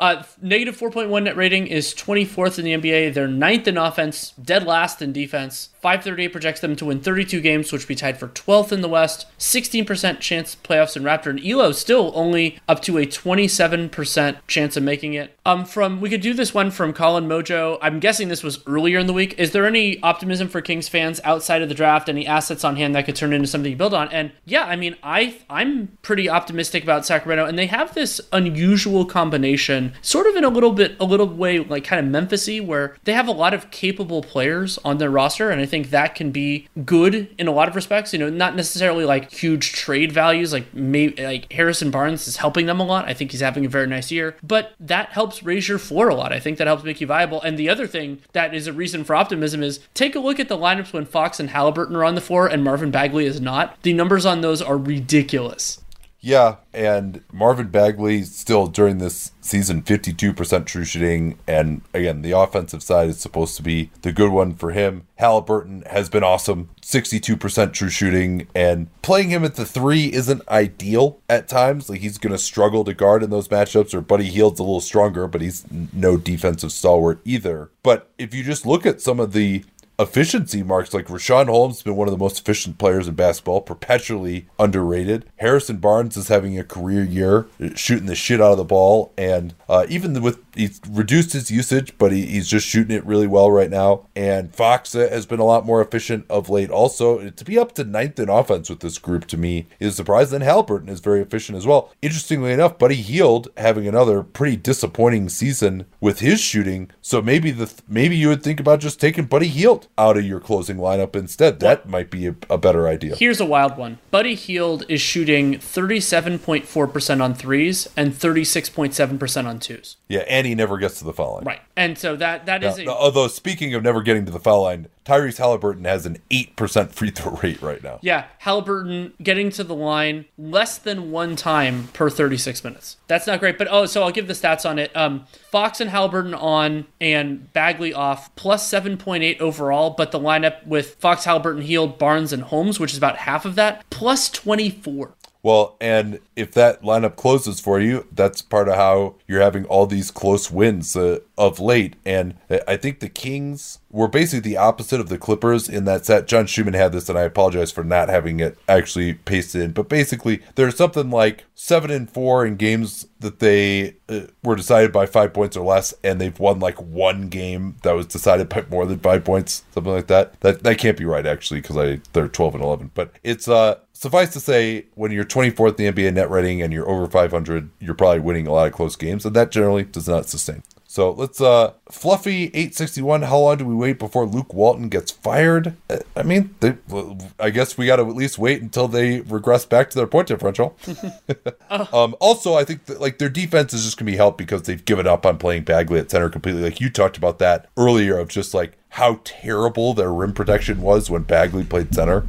uh, negative four point one net rating is twenty-fourth in the N B A. They're ninth in offense, dead last in defense. FiveThirtyEight projects them to win thirty-two games, which would be tied for twelfth in the West. sixteen percent chance playoffs in Raptor, and Elo still only up to a twenty-seven percent chance of making it. Um, from we could do this one from Colin Mojo. I'm guessing this was earlier in the week. Is there any optimism for Kings fans outside of the draft? Any assets on hand that could turn into something you build on? And yeah, I mean, I I'm pretty optimistic about Sacramento, and they have this unusual combination, sort of in a little bit, a little way like kind of Memphis-y, where they have a lot of capable players on their roster, and I I think that can be good in a lot of respects, you know, not necessarily like huge trade values, like maybe like Harrison Barnes is helping them a lot. I think he's having a very nice year, but that helps raise your floor a lot. I think that helps make you viable. And the other thing that is a reason for optimism is take a look at the lineups when Fox and Haliburton are on the floor and Marvin Bagley is not. The numbers on those are ridiculous. Yeah, and Marvin Bagley still during this season, fifty-two percent true shooting. And again, the offensive side is supposed to be the good one for him. Haliburton has been awesome, sixty-two percent true shooting. And playing him at the three isn't ideal at times. Like he's going to struggle to guard in those matchups, or Buddy Hield's a little stronger, but he's no defensive stalwart either. But if you just look at some of the efficiency marks, like Richaun Holmes has been one of the most efficient players in basketball, perpetually underrated. Harrison Barnes is having a career year, shooting the shit out of the ball, and uh, even with he's reduced his usage, but he, he's just shooting it really well right now. And Fox has been a lot more efficient of late. Also, to be up to ninth in offense with this group to me is surprising. And Haliburton is very efficient as well. Interestingly enough, Buddy Hield having another pretty disappointing season with his shooting. So maybe the maybe you would think about just taking Buddy Hield out of your closing lineup instead. That what? might be a, a better idea. Here's a wild one. Buddy Hield is shooting thirty-seven point four percent on threes and thirty-six point seven percent on twos. Yeah, and he never gets to the foul line. Right. And so that that now, is... A- although, speaking of never getting to the foul line, Tyrese Haliburton has an eight percent free throw rate right now. Yeah, Haliburton getting to the line less than one time per thirty-six minutes. That's not great, but oh, so I'll give the stats on it. Um, Fox and Haliburton on and Bagley off, plus seven point eight overall, but the lineup with Fox, Haliburton, Hield, Barnes, and Holmes, which is about half of that, plus twenty-four. Well, and if that lineup closes for you, that's part of how you're having all these close wins uh, of late. And I think the Kings were basically the opposite of the Clippers in that set. John Schumann had this, and I apologize for not having it actually pasted in. But basically, there's something like seven and four in games that they uh, were decided by five points or less, and they've won like one game that was decided by more than five points, something like that. That that can't be right actually, because I they're twelve and eleven. But it's uh. Suffice to say, when you're twenty-fourth in the N B A net rating and you're over five hundred, you're probably winning a lot of close games, and that generally does not sustain. So let's, uh, Fluffy eight sixty-one, how long do we wait before Luke Walton gets fired? I mean, they, I guess we got to at least wait until they regress back to their point differential. oh. um, also, I think that, like, their defense is just going to be helped because they've given up on playing Bagley at center completely. Like, you talked about that earlier of just, like, how terrible their rim protection was when Bagley played center.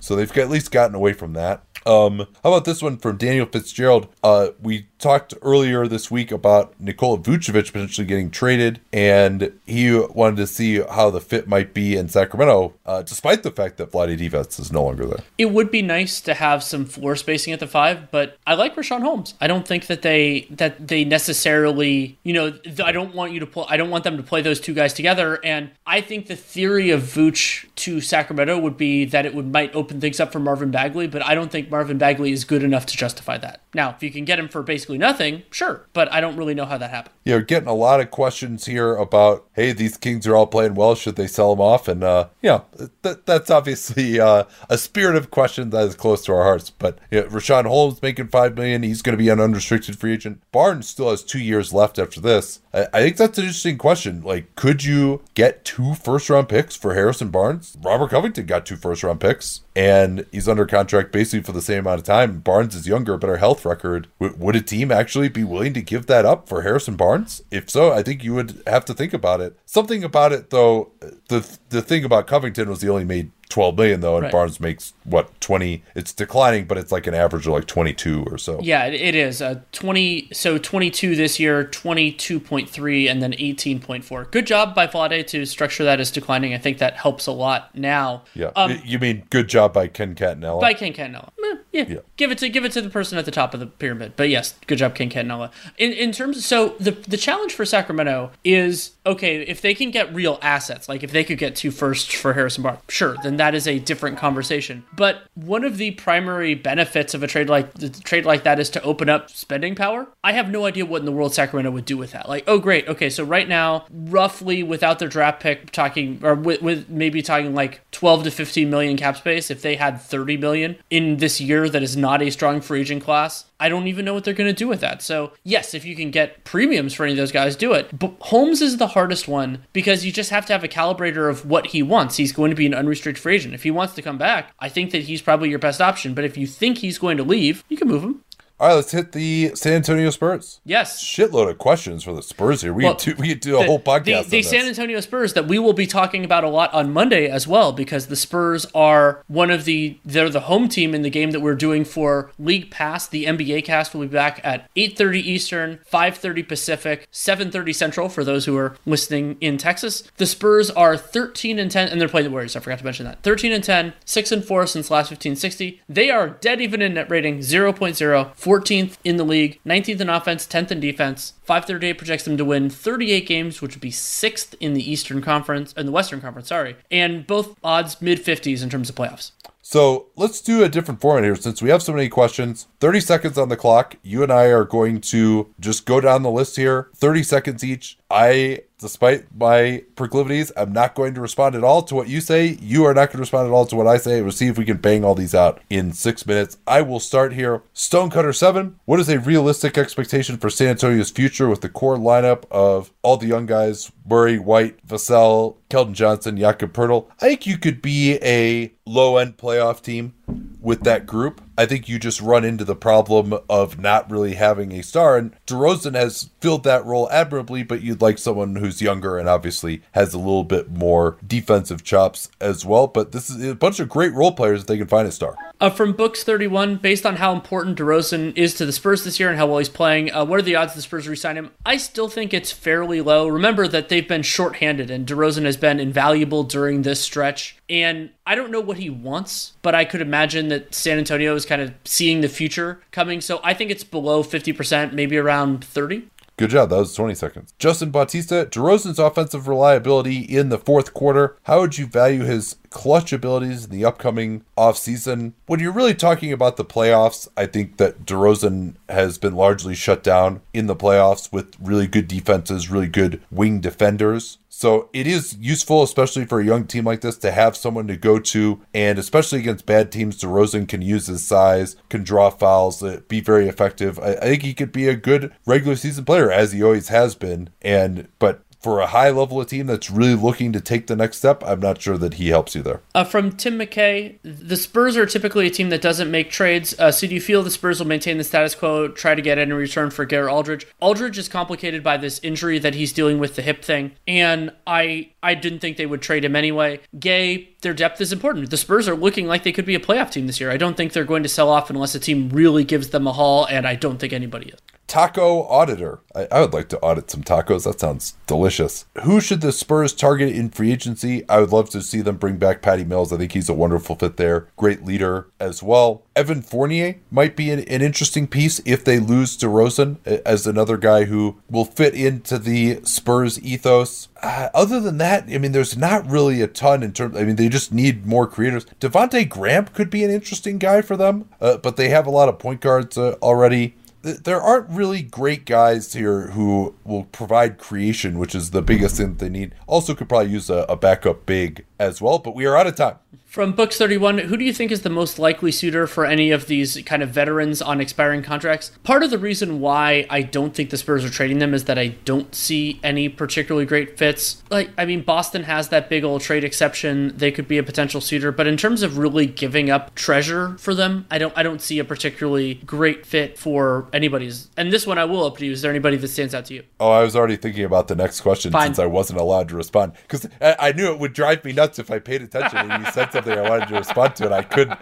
So they've at least gotten away from that. Um, how about this one from Daniel Fitzgerald? Uh, we talked earlier this week about Nikola Vucevic potentially getting traded, and he wanted to see how the fit might be in Sacramento, uh, despite the fact that Vlade Divac is no longer there. It would be nice to have some floor spacing at the five, but I like Rashawn Holmes. I don't think that they that they necessarily, you know, I don't want you to pull, I don't want them to play those two guys together. And I think the theory of Vuce to Sacramento would be that it would might open things up for Marvin Bagley, but I don't think Marvin Bagley is good enough to justify that. Now, if you can get him for basically nothing, sure, but I don't really know how that happened. You're getting a lot of questions here about, hey, these Kings are all playing well, should they sell them off? And, uh, yeah, that, that's obviously uh, a spirit of question that is close to our hearts. But you know, Rashawn Holmes making five million dollars, he's going to be an unrestricted free agent. Barnes still has two years left after this. I, I think that's an interesting question. Like, could you get two first-round picks for Harrison Barnes? Robert Covington got two first-round picks, and he's under contract basically for the same amount of time. Barnes is younger, better health record. W- would a team actually be willing to give that up for Harrison Barnes? If so, I think you would have to think about it. Something about it, though, the the thing about Covington was he only made twelve million dollars, though, and right. Barnes makes, what, twenty? It's declining, but it's like an average of like twenty-two or so. Yeah, it is. Uh, twenty. So twenty-two this year, twenty-two point three, and then eighteen point four. Good job by Vlade to structure that as declining. I think that helps a lot now. Yeah. Um, you mean good job by Ken Cattanella? By Ken Cattanella. Yeah. yeah. Give it to give it to the person at the top of the pyramid. But yes, good job, Ken Cattanella. In in terms of, so the the challenge for Sacramento is, okay, if they can get real assets, like if they could get two firsts for Harrison Barnes, sure, then that is a different conversation. But one of the primary benefits of a trade like the trade like that is to open up spending power. I have no idea what in the world Sacramento would do with that. Like, oh great, okay, so right now, roughly without their draft pick, talking or with, with maybe talking like twelve to fifteen million cap space. If they had thirty million in this year, that is not a strong free agent class. I don't even know what they're going to do with that. So yes, if you can get premiums for any of those guys, do it. But Holmes is the hardest one because you just have to have a calibrator of what he wants. He's going to be an unrestricted free agent. If he wants to come back, I think that he's probably your best option. But if you think he's going to leave, you can move him. All right, let's hit the San Antonio Spurs. Yes. Shitload of questions for the Spurs here. We well, could do, we could do a the, whole podcast the, on The this. San Antonio Spurs that we will be talking about a lot on Monday as well, because the Spurs are one of the, they're the home team in the game that we're doing for League Pass. The N B A cast will be back at eight thirty Eastern, five thirty Pacific, seven thirty Central for those who are listening in Texas. The Spurs are thirteen and ten, and they're playing the Warriors. I forgot to mention that. thirteen and ten, six and four since last fifteen sixty. They are dead even in net rating, zero point zero. fourteenth in the league, nineteenth in offense, tenth in defense. five thirty-eight projects them to win thirty-eight games, which would be sixth in the Eastern Conference, in the Western Conference, sorry. And both odds mid fifties in terms of playoffs. So let's do a different format here since we have so many questions. thirty seconds on the clock. You and I are going to just go down the list here. thirty seconds each. I, despite my proclivities, I'm not going to respond at all to what you say. You are not going to respond at all to what I say. We'll see if we can bang all these out in six minutes. I will start here. Stonecutter seven. What is a realistic expectation for San Antonio's future with the core lineup of all the young guys? Murray, White, Vassell, Keldon Johnson, Jakob Poeltl. I think you could be a low-end playoff team with that group. I think you just run into the problem of not really having a star. And DeRozan has filled that role admirably, but you'd like someone who's younger and obviously has a little bit more defensive chops as well. But this is a bunch of great role players if they can find a star. Uh, from Books thirty-one, based on how important DeRozan is to the Spurs this year and how well he's playing, uh, what are the odds the Spurs re-sign him? I still think it's fairly low. Remember that they've been shorthanded and DeRozan has been invaluable during this stretch. And I don't know what he wants, but I could imagine that San Antonio is kind of seeing the future coming. So I think it's below fifty percent, maybe around thirty. Good job. That was twenty seconds. Justin Bautista, DeRozan's offensive reliability in the fourth quarter. How would you value his clutch abilities in the upcoming offseason. When you're really talking about the playoffs, I think that DeRozan has been largely shut down in the playoffs with really good defenses, really good wing defenders. So it is useful, especially for a young team like this, to have someone to go to. And especially against bad teams, DeRozan can use his size, can draw fouls, be very effective. I, I think he could be a good regular season player, as he always has been. And but for a high level of team that's really looking to take the next step, I'm not sure that he helps you there. Uh, from Tim McKay, the Spurs are typically a team that doesn't make trades. Uh, so do you feel the Spurs will maintain the status quo, try to get in return for Garrett Aldridge? Aldridge is complicated by this injury that he's dealing with, the hip thing. And I I didn't think they would trade him anyway. Gay, their depth is important. The Spurs are looking like they could be a playoff team this year. I don't think they're going to sell off unless a team really gives them a haul, and I don't think anybody is. Taco auditor. I, I would like to audit some tacos. That sounds delicious. Who should the Spurs target in free agency? I would love to see them bring back Patty Mills. I think he's a wonderful fit there. Great leader as well. Evan Fournier might be an, an interesting piece if they lose DeRozan, as another guy who will fit into the Spurs ethos. Uh, other than that, I mean, there's not really a ton in terms. I mean, they just need more creators. Devontae Graham could be an interesting guy for them, uh, but they have a lot of point guards uh, already. There aren't really great guys here who will provide creation, which is the biggest thing that they need. Also could probably use a, a backup big as well, but we are out of time. From Books thirty-one, who do you think is the most likely suitor for any of these kind of veterans on expiring contracts? Part of the reason why I don't think the Spurs are trading them is that I don't see any particularly great fits. Like, I mean, Boston has that big old trade exception. They could be a potential suitor, but in terms of really giving up treasure for them, I don't I don't see a particularly great fit for anybody's. And this one I will up to you. Is there anybody that stands out to you? Oh, I was already thinking about the next question. Fine. Since I wasn't allowed to respond, because I, I knew it would drive me nuts if I paid attention and you said something I wanted to respond to and I couldn't.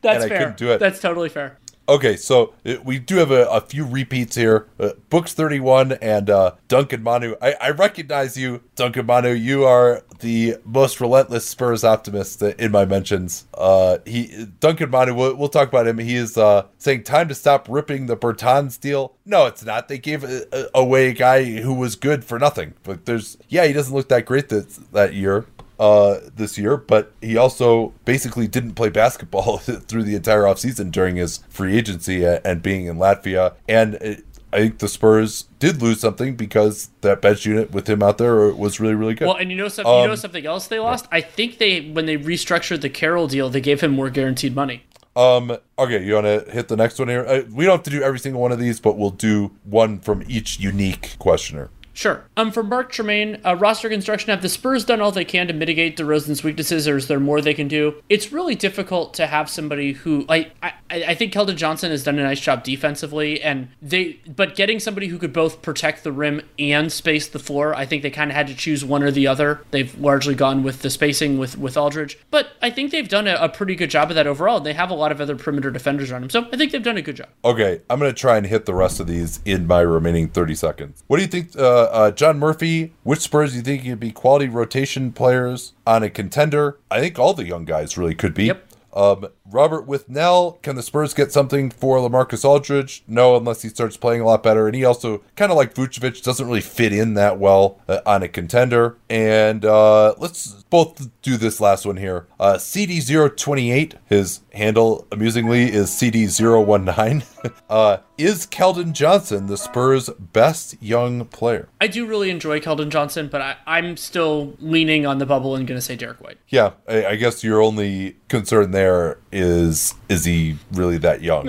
That's and I fair. Couldn't do it. That's totally fair. Okay, so we do have a, a few repeats here. Uh, Books thirty-one and uh, Duncan Manu. I, I recognize you, Duncan Manu. You are the most relentless Spurs optimist in my mentions. Uh, he, Duncan Manu, we'll, we'll talk about him. He is uh, saying, time to stop ripping the Bertans deal. No, it's not. They gave a, a, away a guy who was good for nothing. But there's, yeah, he doesn't look that great this, that year. Uh, this year, but he also basically didn't play basketball through the entire offseason during his free agency and being in Latvia. And it, I think the Spurs did lose something because that bench unit with him out there was really, really good. Well, and you know something, um, you know something else they lost? Yeah. I think they, when they restructured the Carroll deal, they gave him more guaranteed money. Um, okay, you want to hit the next one here? Uh, we don't have to do every single one of these, but we'll do one from each unique questioner. Sure. Um, from Mark Tremaine, uh, roster construction, have the Spurs done all they can to mitigate DeRozan's weaknesses, or is there more they can do? It's really difficult to have somebody who, like, I, I think Keldon Johnson has done a nice job defensively, and they, but getting somebody who could both protect the rim and space the floor, I think they kind of had to choose one or the other. They've largely gone with the spacing with, with Aldridge, but I think they've done a, a pretty good job of that overall. They have a lot of other perimeter defenders on him, so I think they've done a good job. Okay, I'm going to try and hit the rest of these in my remaining thirty seconds. What do you think, uh, Uh, John Murphy, which Spurs do you think could be quality rotation players on a contender? I think all the young guys really could be. Yep. Um, Robert Withnell, can the Spurs get something for LaMarcus Aldridge? No, unless he starts playing a lot better. And he also, kind of like Vucevic, doesn't really fit in that well uh, on a contender. And uh, let's both do this last one here. Uh, C D zero twenty-eight, his handle, amusingly, is C D zero nineteen. uh, is Keldon Johnson the Spurs' best young player? I do really enjoy Keldon Johnson, but I, I'm still leaning on the bubble and going to say Derek White. Yeah, I, I guess your only concern there is is he really that young?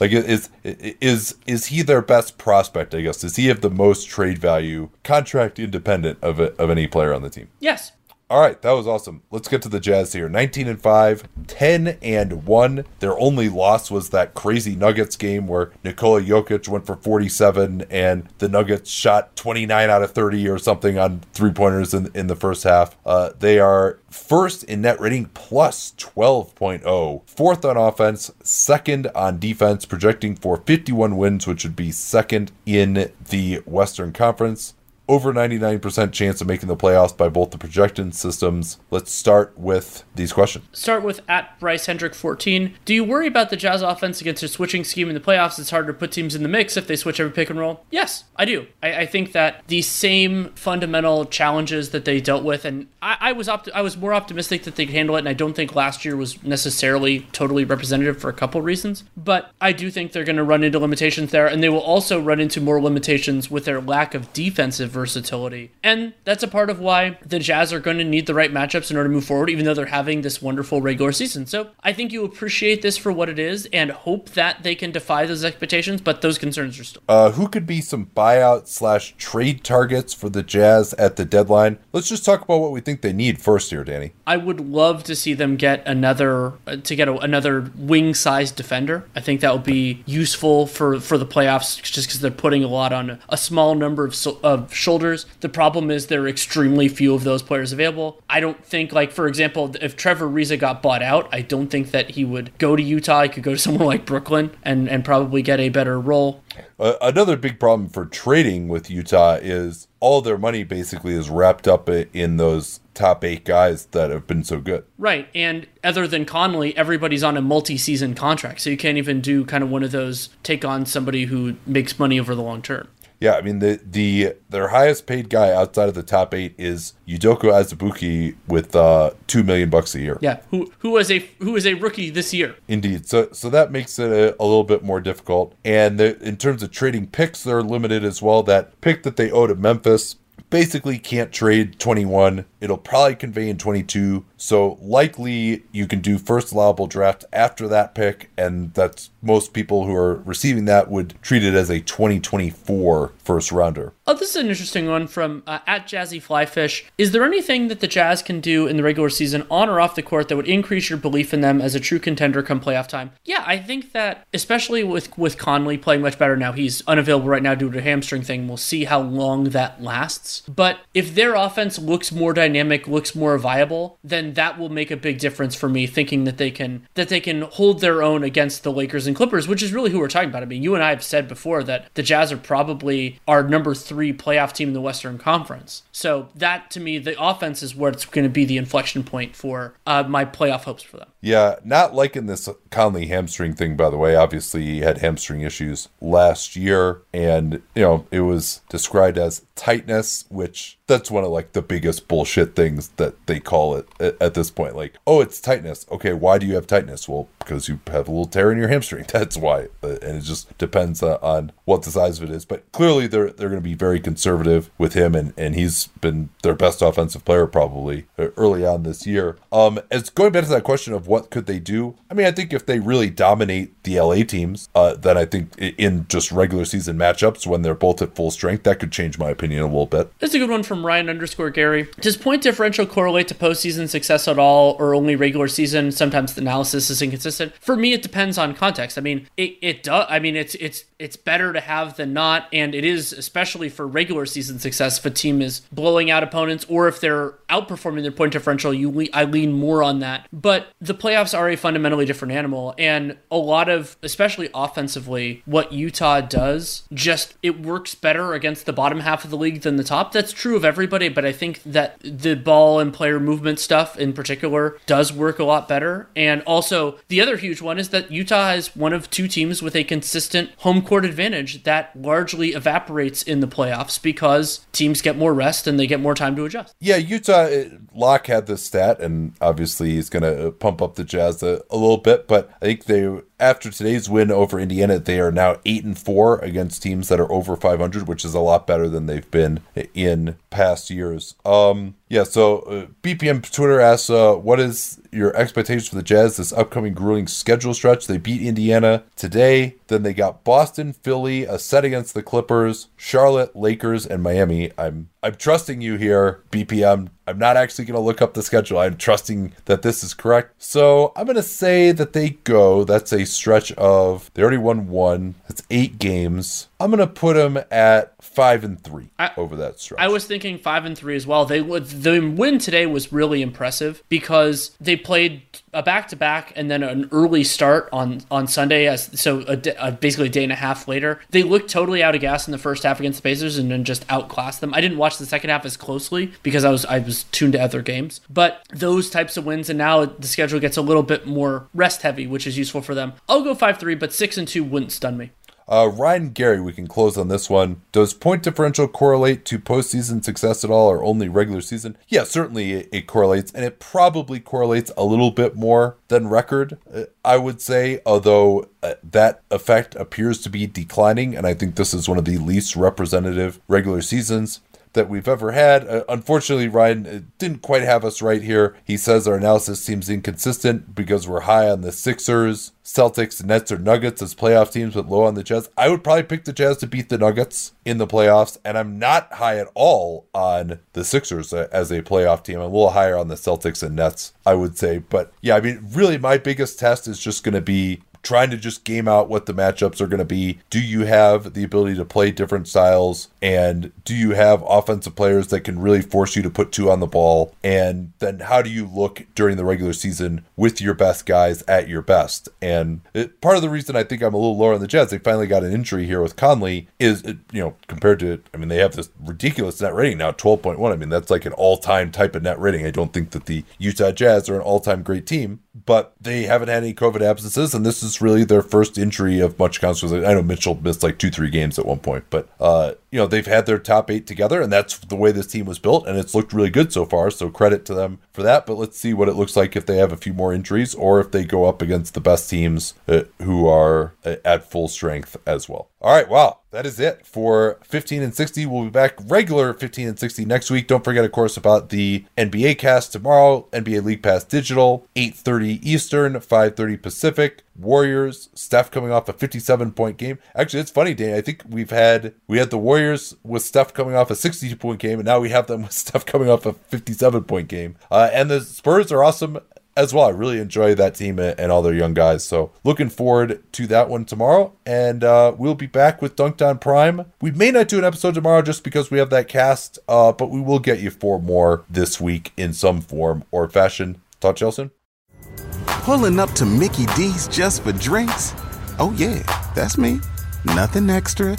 Like, is is is he their best prospect? I guess does he have the most trade value, contract independent of a, of any player on the team? Yes. All right, that was awesome. Let's get to the Jazz here. nineteen and five, ten and one. Their only loss was that crazy Nuggets game where Nikola Jokic went for forty-seven and the Nuggets shot twenty-nine out of thirty or something on three-pointers in, in the first half. Uh, they are first in net rating, plus twelve point oh. Fourth on offense, second on defense, projecting for fifty-one wins, which would be second in the Western Conference. over ninety-nine percent chance of making the playoffs by both the projection systems. Let's start with these questions. Start with at Bryce Hendrick fourteen. Do you worry about the Jazz offense against a switching scheme in the playoffs? It's harder to put teams in the mix if they switch every pick and roll. Yes, I do. I, I think that the same fundamental challenges that they dealt with, and I, I was opt- I was more optimistic that they could handle it, and I don't think last year was necessarily totally representative for a couple reasons, but I do think they're going to run into limitations there, and they will also run into more limitations with their lack of defensive versatility. And that's a part of why the Jazz are going to need the right matchups in order to move forward, even though they're having this wonderful regular season. So I think you appreciate this for what it is and hope that they can defy those expectations, but those concerns are still. Uh, who could be some buyout slash trade targets for the Jazz at the deadline? Let's just talk about what we think they need first here, Danny. I would love to see them get another, uh, to get a, another wing-sized defender. I think that would be useful for, for the playoffs just because they're putting a lot on a, a small number of, so, of shoulders. The problem is there are extremely few of those players available. I don't think, like, for example, if Trevor Ariza got bought out, I don't think that he would go to Utah. He could go to somewhere like Brooklyn and, and probably get a better role. Uh, another big problem for trading with Utah is all their money basically is wrapped up in those top eight guys that have been so good. Right. And other than Conley, everybody's on a multi-season contract. So you can't even do kind of one of those take on somebody who makes money over the long term. Yeah, I mean, the, the their highest paid guy outside of the top eight is Udoka Azubuike with uh, two million bucks a year. Yeah, who who was a who was a rookie this year. Indeed, so so that makes it a, a little bit more difficult. And the, in terms of trading picks, they're limited as well. That pick that they owe to Memphis basically can't trade twenty-one. It'll probably convey in twenty-two. So likely you can do first allowable draft after that pick. And that's most people who are receiving that would treat it as a twenty twenty-four first rounder. Oh, this is an interesting one from uh, at Jazzy Flyfish. Is there anything that the Jazz can do in the regular season on or off the court that would increase your belief in them as a true contender come playoff time? Yeah, I think that especially with, with Conley playing much better now, he's unavailable right now due to a hamstring thing. We'll see how long that lasts. But if their offense looks more dynamic, looks more viable, then that will make a big difference for me thinking that they can that they can hold their own against the Lakers and Clippers, which is really who we're talking about. I mean, you and I have said before that the Jazz are probably our number three playoff team in the Western Conference. So that, to me, the offense is where it's going to be the inflection point for uh, my playoff hopes for them. Yeah, not liking this Conley hamstring thing, by the way. Obviously, he had hamstring issues last year, and, you know, it was described as tightness, which that's one of like the biggest bullshit things that they call it at, at this point. Like, oh, it's tightness. Okay, why do you have tightness? Well, because you have a little tear in your hamstring. That's why. And it just depends uh, on what the size of it is. But clearly they're they're going to be very conservative with him, and, and he's been their best offensive player probably early on this year. Um, as going back to that question of what could they do, I mean, I think if they really dominate the L A teams, uh, then I think in just regular season matchups when they're both at full strength, that could change my opinion a little bit. That's a good one from Ryan underscore Gary. Does point differential correlate to postseason success at all, or only regular season? Sometimes the analysis is inconsistent. For me, it depends on context. I mean, it, it does. I mean, it's it's it's better to have than not, and it is especially for regular season success. If a team is blowing out opponents, or if they're outperforming their point differential, you le- I lean more on that. But the playoffs are a fundamentally different animal, and a lot of, especially offensively, what Utah does, just it works better against the bottom half of the league than the top. That's true of everybody, but I think that the ball and player movement stuff in particular does work a lot better. And also the other huge one is that Utah is one of two teams with a consistent home court advantage that largely evaporates in the playoffs because teams get more rest and they get more time to adjust. Yeah, Utah, Locke had this stat, and obviously he's going to pump up the Jazz a, a little bit, but I think they, after today's win over Indiana, they are now eight and four against teams that are over five hundred, which is a lot better than they've been in past years. Um, yeah, so uh, B P M Twitter asks, uh, what is your expectations for the Jazz this upcoming grueling schedule stretch? They beat Indiana today. Then they got Boston, Philly, a set against the Clippers, Charlotte, Lakers, and Miami. I'm I'm trusting you here, B P M. I'm not actually going to look up the schedule. I'm trusting that this is correct. So I'm going to say that they go. That's a stretch of, they already won one. That's eight games. I'm going to put them at five and three I, over that stretch. I was thinking five and three as well. They would, the win today was really impressive because they played a back-to-back and then an early start on, on Sunday, as so a, a, basically a day and a half later. They looked totally out of gas in the first half against the Pacers and then just outclassed them. I didn't watch the second half as closely because I was I was tuned to other games. But those types of wins, and now the schedule gets a little bit more rest-heavy, which is useful for them. I'll go five three, but six and two wouldn't stun me. Uh, Ryan Gary, we can close on this one. Does point differential correlate to postseason success at all, or only regular season? Yeah, certainly it, it correlates, and it probably correlates a little bit more than record, I would say, although uh, that effect appears to be declining, and I think this is one of the least representative regular seasons that we've ever had. Uh, unfortunately, Ryan didn't quite have us right here. He says our analysis seems inconsistent because we're high on the Sixers, Celtics, Nets, or Nuggets as playoff teams, but low on the Jazz. I would probably pick the Jazz to beat the Nuggets in the playoffs, and I'm not high at all on the Sixers as a playoff team. I'm a little higher on the Celtics and Nets, I would say. But yeah, I mean, really my biggest test is just going to be trying to just game out what the matchups are going to be. Do you have the ability to play different styles? And do you have offensive players that can really force you to put two on the ball? And then how do you look during the regular season with your best guys at your best? And it, part of the reason I think I'm a little lower on the Jazz, they finally got an injury here with Conley, is, it, you know, compared to, I mean, they have this ridiculous net rating now, twelve point one. I mean, that's like an all-time type of net rating. I don't think that the Utah Jazz are an all-time great team, but they haven't had any COVID absences, and this is really their first injury of much consequence. I know Mitchell missed like two, three games at one point, but uh, you know, they've had their top eight together, and that's the way this team was built, and it's looked really good so far, so credit to them for that. But let's see what it looks like if they have a few more injuries, or if they go up against the best teams uh, who are uh, at full strength as well. All right, wow. That is it for fifteen and sixty. We'll be back regular fifteen and sixty next week. Don't forget, of course, about the N B A cast tomorrow, N B A League Pass Digital, eight thirty Eastern, five thirty Pacific. Warriors, Steph coming off a fifty-seven point game. Actually, it's funny, Danny. I think we've had we had the Warriors with Steph coming off a sixty-two point game, and now we have them with Steph coming off a fifty-seven point game. Uh, and the Spurs are awesome as well. I really enjoy that team and all their young guys. So looking forward to that one tomorrow. And uh, we'll be back with Dunked on Prime. We may not do an episode tomorrow just because we have that cast, uh, but we will get you four more this week in some form or fashion. Talk to y'all soon. Pulling up to Mickey D's just for drinks? Oh yeah, that's me. Nothing extra,